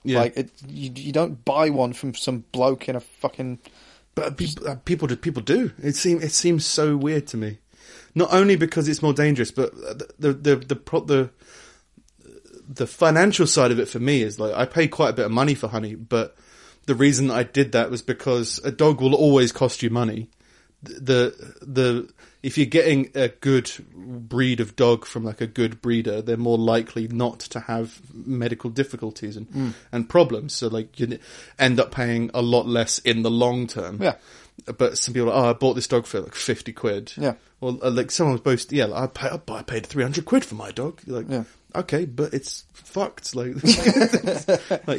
Yeah. Like you don't buy one from some bloke in a fucking. But people do. It seems so weird to me. Not only because it's more dangerous, but the financial side of it for me is like I pay quite a bit of money for honey, but the reason I did that was because a dog will always cost you money. If you're getting a good breed of dog from like a good breeder, they're more likely not to have medical difficulties and problems. So like you end up paying a lot less in the long term. Yeah. But some people are like, I bought this dog for like 50 quid. Yeah. Well, like someone was boasting, I paid 300 quid for my dog. You're like, okay, but it's fucked. Like,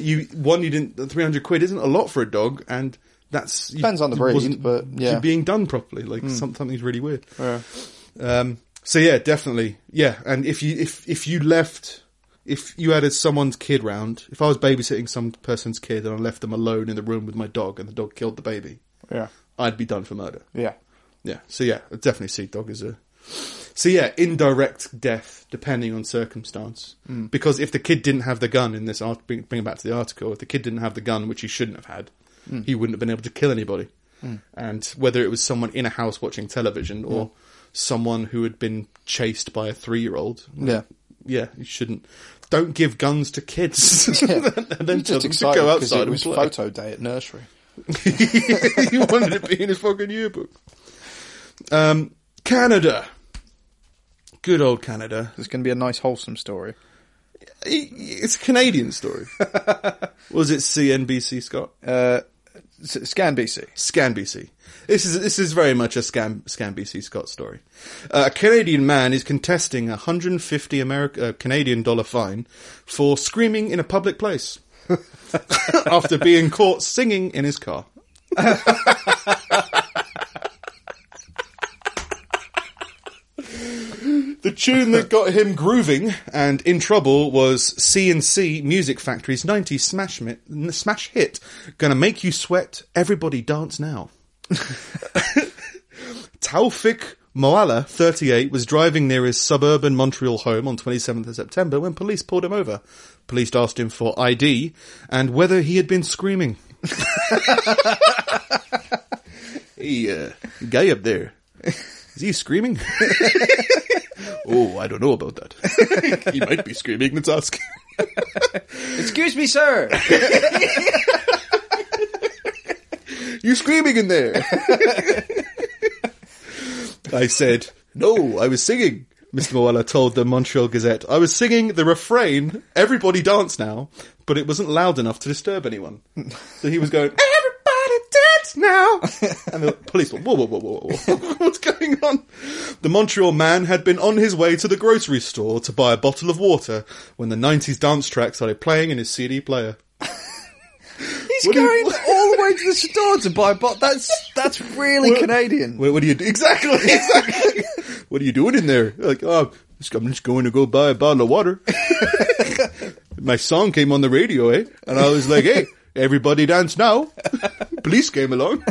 you didn't, 300 quid isn't a lot for a dog. And that's, depends on the breed, but yeah. Being done properly. Like something's really weird. Yeah. So yeah, definitely. Yeah. And if you added someone's kid round, if I was babysitting some person's kid and I left them alone in the room with my dog and the dog killed the baby. Yeah. I'd be done for murder. Yeah. Yeah. So yeah, I definitely see dog as a... So yeah, indirect death depending on circumstance. Mm. Because if the kid didn't have the gun in this article, bring it back to the article, if the kid didn't have the gun, which he shouldn't have had, he wouldn't have been able to kill anybody. Mm. And whether it was someone in a house watching television or someone who had been chased by a 3-year-old, yeah, you shouldn't. Don't give guns to kids. Yeah. And then tell them to go outside and play. It was photo day at nursery. He wanted it to be in his fucking yearbook. Canada. Good old Canada. It's going to be a nice, wholesome story. It's a Canadian story. Was it CNBC, Scott? ScanBC. ScanBC. This is very much a ScanBC Scott story. A Canadian man is contesting a $150 Canadian dollar fine for screaming in a public place after being caught singing in his car. The tune that got him grooving and in trouble was C&C Music Factory's 90s smash hit, Gonna Make You Sweat, Everybody Dance Now. Taufik Moalla, 38, was driving near his suburban Montreal home on 27th of September when police pulled him over. Police asked him for ID and whether he had been screaming. Hey, guy up there, is he screaming? Oh, I don't know about that. He might be screaming, let's ask. Excuse me, sir. You screaming in there? I said, no, I was singing. Mr. Moella told the Montreal Gazette, I was singing the refrain, Everybody Dance Now, but it wasn't loud enough to disturb anyone. So he was going, now. And the police were, whoa, what's going on? The Montreal man had been on his way to the grocery store to buy a bottle of water when the 90s dance track started playing in his CD player. He's going all the way to the store to buy a bottle. That's really Canadian. What do you do? Exactly. What are you doing in there? Like, oh, I'm just going to go buy a bottle of water. My song came on the radio, eh? And I was like, hey, everybody dance now. Police came along.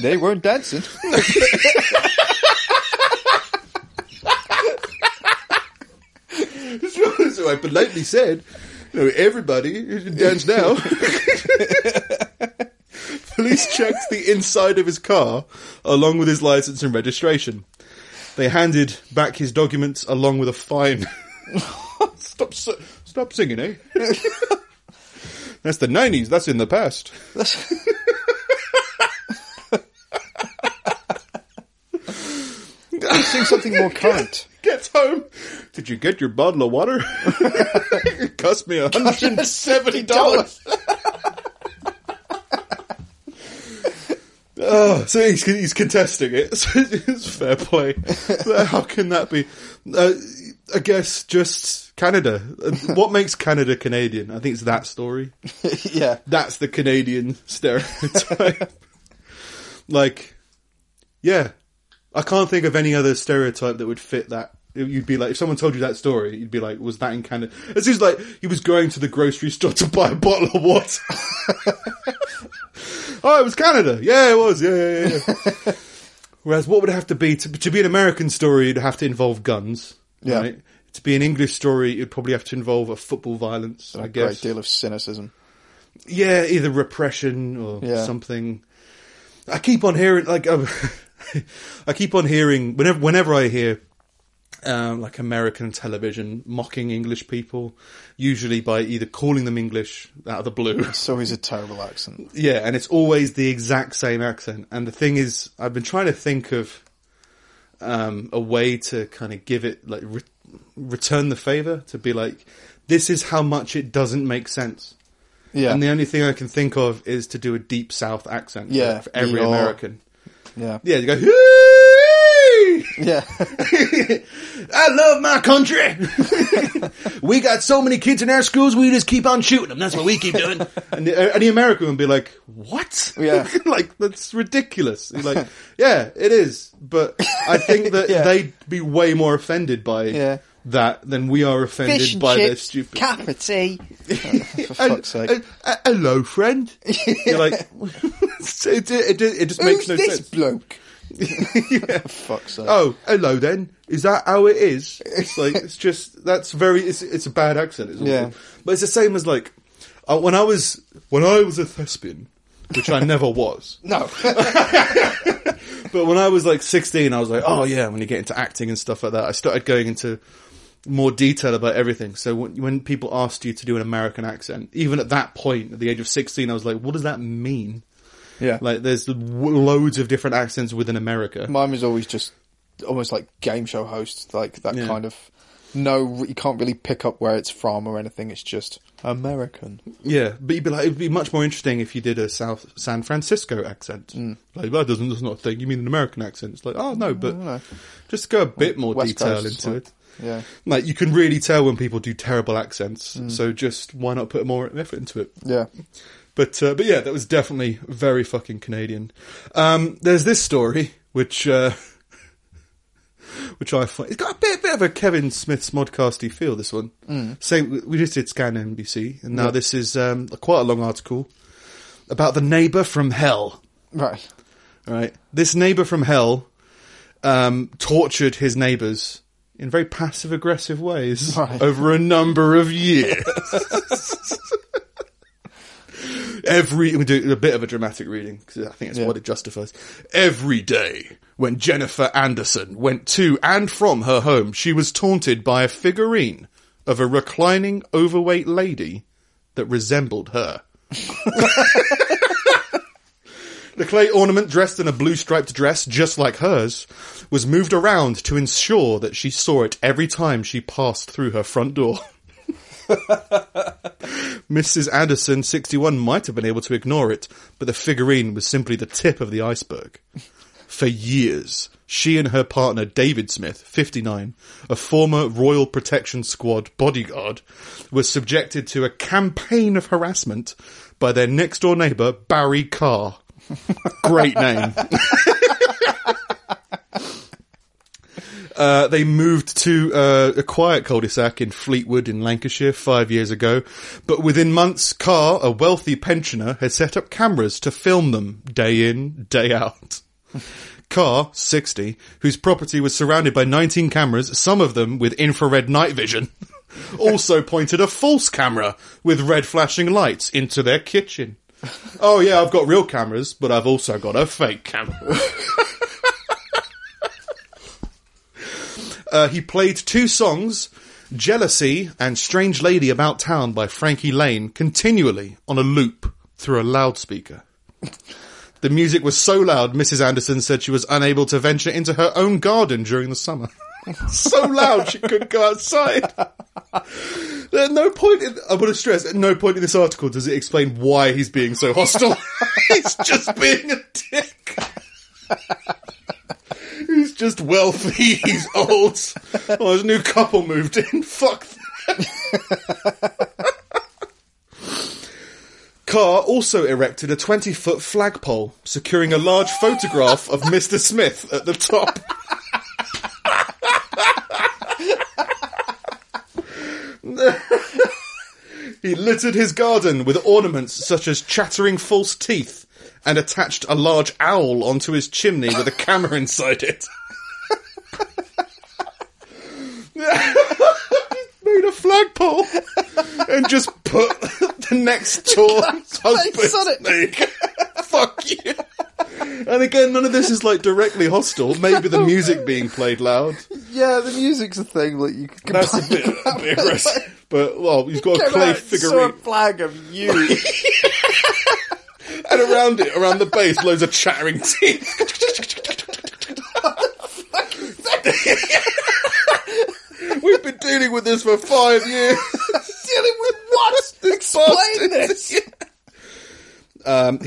They weren't dancing. So I politely said, no, everybody dance now. Police checked the inside of his car along with his license and registration. They handed back his documents along with a fine. Stop singing, eh? That's the 90s. That's in the past. Sing something more current. Gets home. Did you get your bottle of water? It cost me $170. Oh, so he's contesting it. So it's fair play. So how can that be? I guess just Canada. What makes Canada Canadian? I think it's that story. Yeah. That's the Canadian stereotype. Like, yeah. I can't think of any other stereotype that would fit that. You'd be like, if someone told you that story, you'd be like, was that in Canada? It seems like he was going to the grocery store to buy a bottle of water. Oh, it was Canada. Yeah, it was. Yeah. Whereas what would it have to be? To be an American story, you'd have to involve guns. Yeah. Right? To be an English story, it would probably have to involve a football violence, I guess. A great deal of cynicism. Yeah, either repression or something. I keep on hearing, like, whenever I hear, like, American television mocking English people, usually by either calling them English out of the blue. It's always a terrible accent. Yeah, and it's always the exact same accent. And the thing is, I've been trying to think of a way to kind of give it, like, return the favour, to be like, this is how much it doesn't make sense. Yeah. And the only thing I can think of is to do a deep South accent for every American. Yeah. Yeah, you go, hooray! Yeah. I love my country. We got so many kids in our schools, we just keep on shooting them. That's what we keep doing. And the American would be like, what? Yeah. Like, that's ridiculous. And like, yeah, it is. But I think that they'd be way more offended by that than we are offended by chips, their stupid... cup of tea. For fuck's sake. Hello, friend. You're like... it just makes no sense. Who's this bloke? For fuck's sake. Oh, hello then. Is that how it is? It's like, it's just... That's very... It's a bad accent. It's but it's the same as like... When I was a thespian, which I never was. No. But when I was like 16, I was like, oh yeah, when you get into acting and stuff like that, I started going into... more detail about everything. So when people asked you to do an American accent, even at that point, at the age of 16, I was like, what does that mean? Yeah. Like, there's loads of different accents within America. Mine was always just almost like game show hosts, like that kind of... No, you can't really pick up where it's from or anything. It's just American. Yeah, but you'd be like, it'd be much more interesting if you did a San Francisco accent. Mm. Like, that doesn't, that's not a thing. You mean an American accent? It's like, oh no, but just go a bit more West detail Coast, into it. Yeah, like you can really tell when people do terrible accents. Mm. So just why not put more effort into it? Yeah, but yeah, that was definitely very fucking Canadian. There's this story which I find... It's got a bit of a Kevin Smith's Modcasty feel, this one. Mm. Same, we just did Scan NBC, and now this is quite a long article about the neighbour from hell. Right. This neighbour from hell tortured his neighbours in very passive-aggressive ways over a number of years. We do a bit of a dramatic reading, because I think it's what it justifies. Every day... When Jennifer Anderson went to and from her home, she was taunted by a figurine of a reclining, overweight lady that resembled her. The clay ornament, dressed in a blue-striped dress just like hers, was moved around to ensure that she saw it every time she passed through her front door. Mrs. Anderson, 61, might have been able to ignore it, but the figurine was simply the tip of the iceberg. For years, she and her partner David Smith, 59, a former Royal Protection Squad bodyguard, were subjected to a campaign of harassment by their next-door neighbour, Barry Carr. Great name. They moved to a quiet cul-de-sac in Fleetwood in Lancashire 5 years ago, but within months, Carr, a wealthy pensioner, had set up cameras to film them day in, day out. Carr, 60, whose property was surrounded by 19 cameras, some of them with infrared night vision, also pointed a false camera with red flashing lights into their kitchen. Oh yeah, I've got real cameras, but I've also got a fake camera. He played two songs, Jealousy and Strange Lady About Town by Frankie Lane, continually on a loop through a loudspeaker. The music was so loud, Mrs. Anderson said she was unable to venture into her own garden during the summer. So loud she couldn't go outside. At no point, I want to stress, at no point in this article does it explain why he's being so hostile. He's just being a dick. He's just wealthy, he's old. Oh, his new couple moved in. Fuck that. Carr also erected a 20-foot flagpole, securing a large photograph of Mr. Smith at the top. He littered his garden with ornaments such as chattering false teeth and attached a large owl onto his chimney with a camera inside it. Made a flagpole and just put the next door husband's name. Fuck you. And again, none of this is like directly hostile. Maybe the music being played loud. Yeah, the music's a thing that you can. That's a bit aggressive. But well, he's got a clay figurine. Saw a flag of you. And around it, around the base, loads of chattering teeth. What the fuck? We've been dealing with this for 5 years. Dealing with what? Explain this.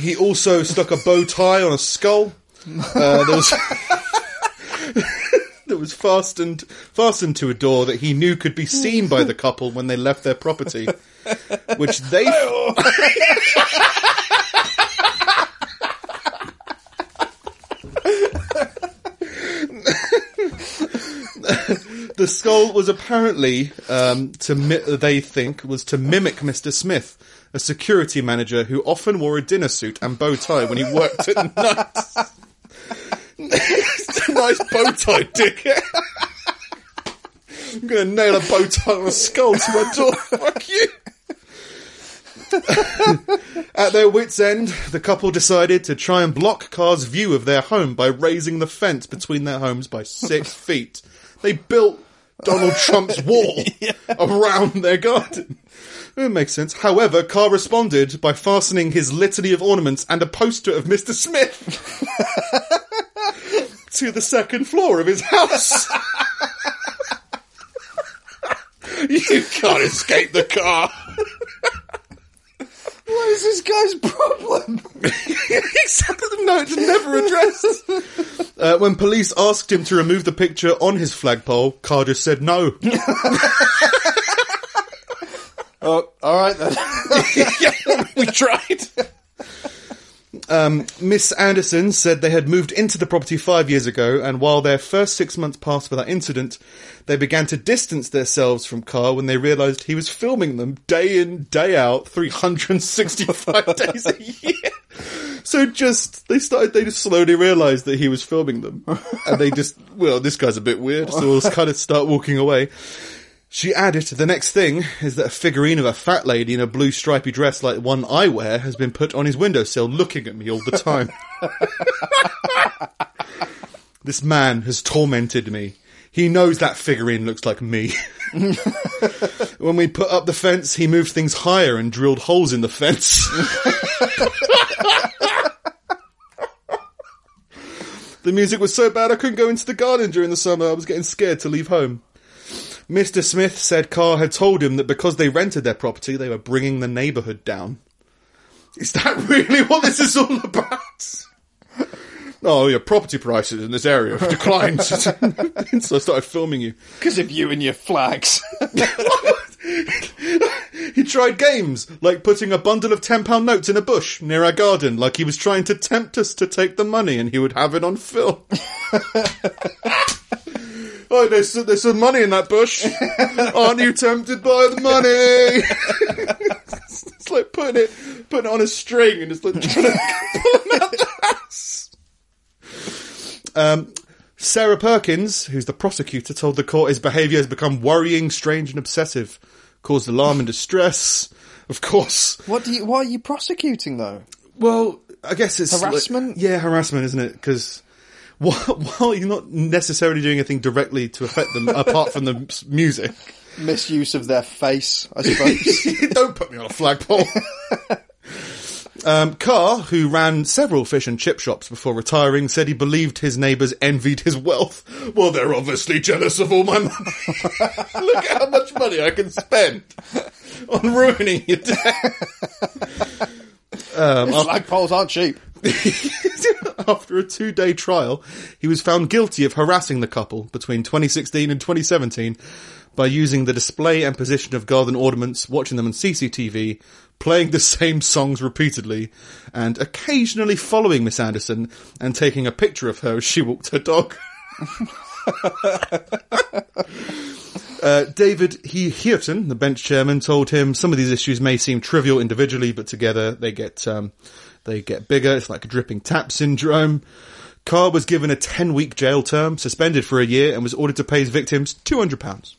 He also stuck a bow tie on a skull. That was fastened to a door that he knew could be seen by the couple when they left their property, which they. The skull was apparently, they think, was to mimic Mr. Smith, a security manager who often wore a dinner suit and bow tie when he worked at night. It's a nice bow tie, dickhead. I'm going to nail a bow tie on a skull to my door. Fuck you. At their wits' end, the couple decided to try and block Carr's view of their home by raising the fence between their homes by 6 feet. They built Donald Trump's wall around their garden. It makes sense. However, Carr responded by fastening his litany of ornaments and a poster of Mr. Smith to the second floor of his house. You can't escape the car. What is this guy's problem? Exactly. No, it's never addressed. When police asked him to remove the picture on his flagpole, Carr just said no. Oh, all right then. Yeah, we tried. Miss Anderson said they had moved into the property 5 years ago, and while their first 6 months passed without incident, they began to distance themselves from Carr when they realised he was filming them day in, day out, 365 days a year. So they just slowly realised that he was filming them. And they just, well, this guy's a bit weird, so we'll kind of start walking away. She added, the next thing is that a figurine of a fat lady in a blue stripy dress like one I wear has been put on his windowsill looking at me all the time. This man has tormented me. He knows that figurine looks like me. When we put up the fence, he moved things higher and drilled holes in the fence. The music was so bad I couldn't go into the garden during the summer. I was getting scared to leave home. Mr. Smith said Carr had told him that because they rented their property, they were bringing the neighbourhood down. Is that really what this is all about? Oh, your property prices in this area have declined. So I started filming you. Because of you and your flags. He tried games, like putting a bundle of £10 notes in a bush near our garden, like he was trying to tempt us to take the money and he would have it on film. Oh, there's some money in that bush. Aren't you tempted by the money? It's like putting it on a string and it's like trying to pull out the house. Sarah Perkins, who's the prosecutor, told the court his behaviour has become worrying, strange and obsessive, caused alarm and distress. Of course. Why are you prosecuting, though? Well, I guess it's... harassment? Like, yeah, harassment, isn't it? Because... while you're not necessarily doing anything directly to affect them, apart from the music. Misuse of their face, I suppose. Don't put me on a flagpole. Carr, who ran several fish and chip shops before retiring, said he believed his neighbours envied his wealth. Well, they're obviously jealous of all my money. Look at how much money I can spend on ruining your day. Flagpoles aren't cheap. After a 2-day trial, he was found guilty of harassing the couple between 2016 and 2017 by using the display and position of garden ornaments, watching them on CCTV, playing the same songs repeatedly, and occasionally following Miss Anderson and taking a picture of her as she walked her dog. David Heaton, the bench chairman, told him some of these issues may seem trivial individually, but together they get bigger. It's like a dripping tap syndrome. Carr was given a 10-week jail term, suspended for a year, and was ordered to pay his victims £200.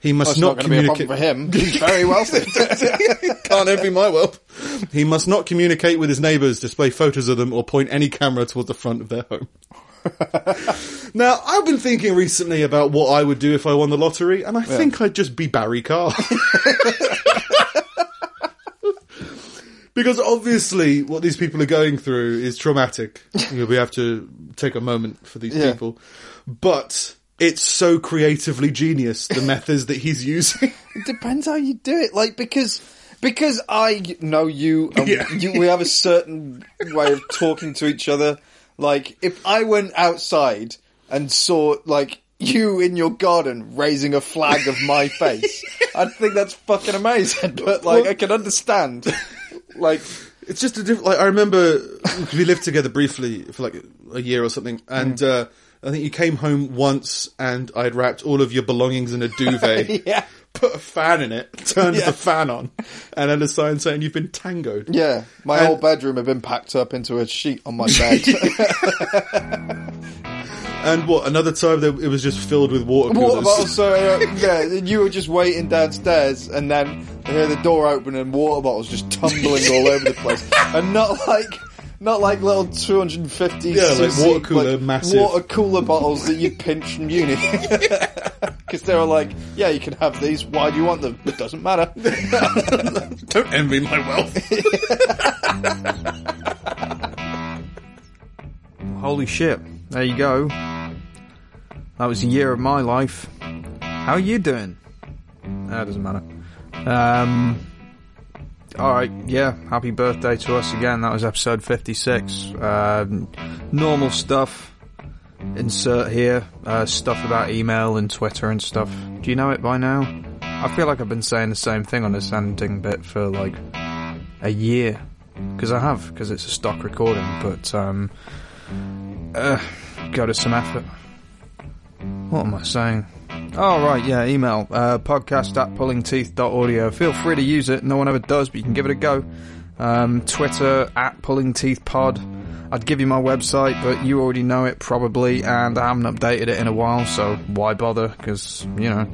He must not communicate with him. He's very wealthy. Can't envy my wealth. He must not communicate with his neighbours, display photos of them, or point any camera towards the front of their home. Now, I've been thinking recently about what I would do if I won the lottery, and I think I'd just be Barry Carr. Because obviously what these people are going through is traumatic. We have to take a moment for these people. But it's so creatively genius, the methods that he's using. It depends how you do it. Like, because I know you, and we have a certain way of talking to each other. Like, if I went outside and saw, like, you in your garden raising a flag of my face, I'd think that's fucking amazing. But, like, I can understand... Like, it's just a different, like, I remember we lived together briefly for like a year or something, and I think you came home once and I'd wrapped all of your belongings in a duvet, put a fan in it, turned the fan on, and then a sign saying you've been tangoed. Yeah, my whole bedroom had been packed up into a sheet on my bed. And what, another time it was just filled with water bottles. Water bottles, so you were just waiting downstairs, and then I hear the door open and water bottles just tumbling all over the place. And not like, Not like little 250... Yeah, like water cooler, like massive... water cooler bottles that you pinch from uni. Because they were like, yeah, you can have these. Why do you want them? It doesn't matter. Don't envy my wealth. Holy shit. There you go. That was the year of my life. How are you doing? No, it doesn't matter. Alright, yeah, happy birthday to us again. That was episode 56. Normal stuff. Insert here. Stuff about email and Twitter and stuff. Do you know it by now? I feel like I've been saying the same thing on this ending bit for like a year. Because I have, because it's a stock recording. But, go to some effort. What am I saying? Oh, right, yeah, email. podcast@pullingteeth.audio. Feel free to use it. No one ever does, but you can give it a go. Twitter, @pullingteethpod. I'd give you my website, but you already know it, probably, and I haven't updated it in a while, so why bother? Because, you know.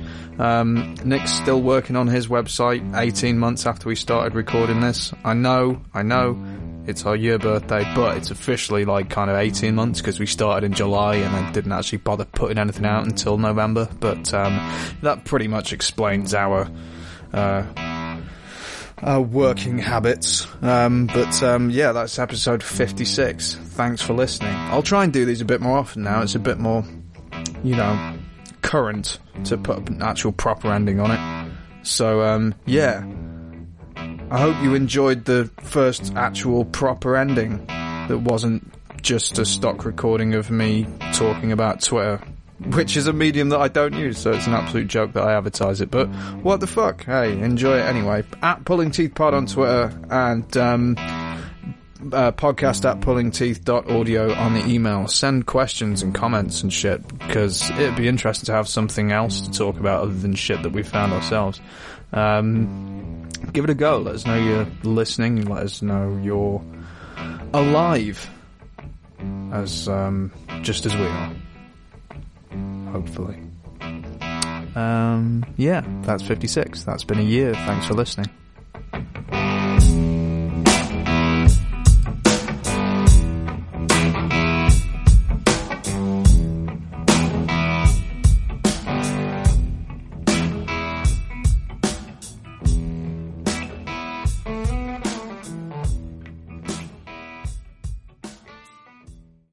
Nick's still working on his website 18 months after we started recording this. I know. It's our year birthday, but it's officially like kind of 18 months because we started in July and I didn't actually bother putting anything out until November. But that pretty much explains our working habits. Yeah, that's episode 56. Thanks for listening. I'll try and do these a bit more often now. It's a bit more, you know, current to put an actual proper ending on it. So, yeah. I hope you enjoyed the first actual proper ending that wasn't just a stock recording of me talking about Twitter, which is a medium that I don't use, so it's an absolute joke that I advertise it, but what the fuck? Hey, enjoy it anyway. @PullingTeethPod on Twitter and podcast@pullingteeth.audio on the email. Send questions and comments and shit, because it'd be interesting to have something else to talk about other than shit that we found ourselves. Give it a go. Let us know you're listening. Let us know you're alive, as just as we are. Hopefully. Yeah, that's 56. That's been a year. Thanks for listening.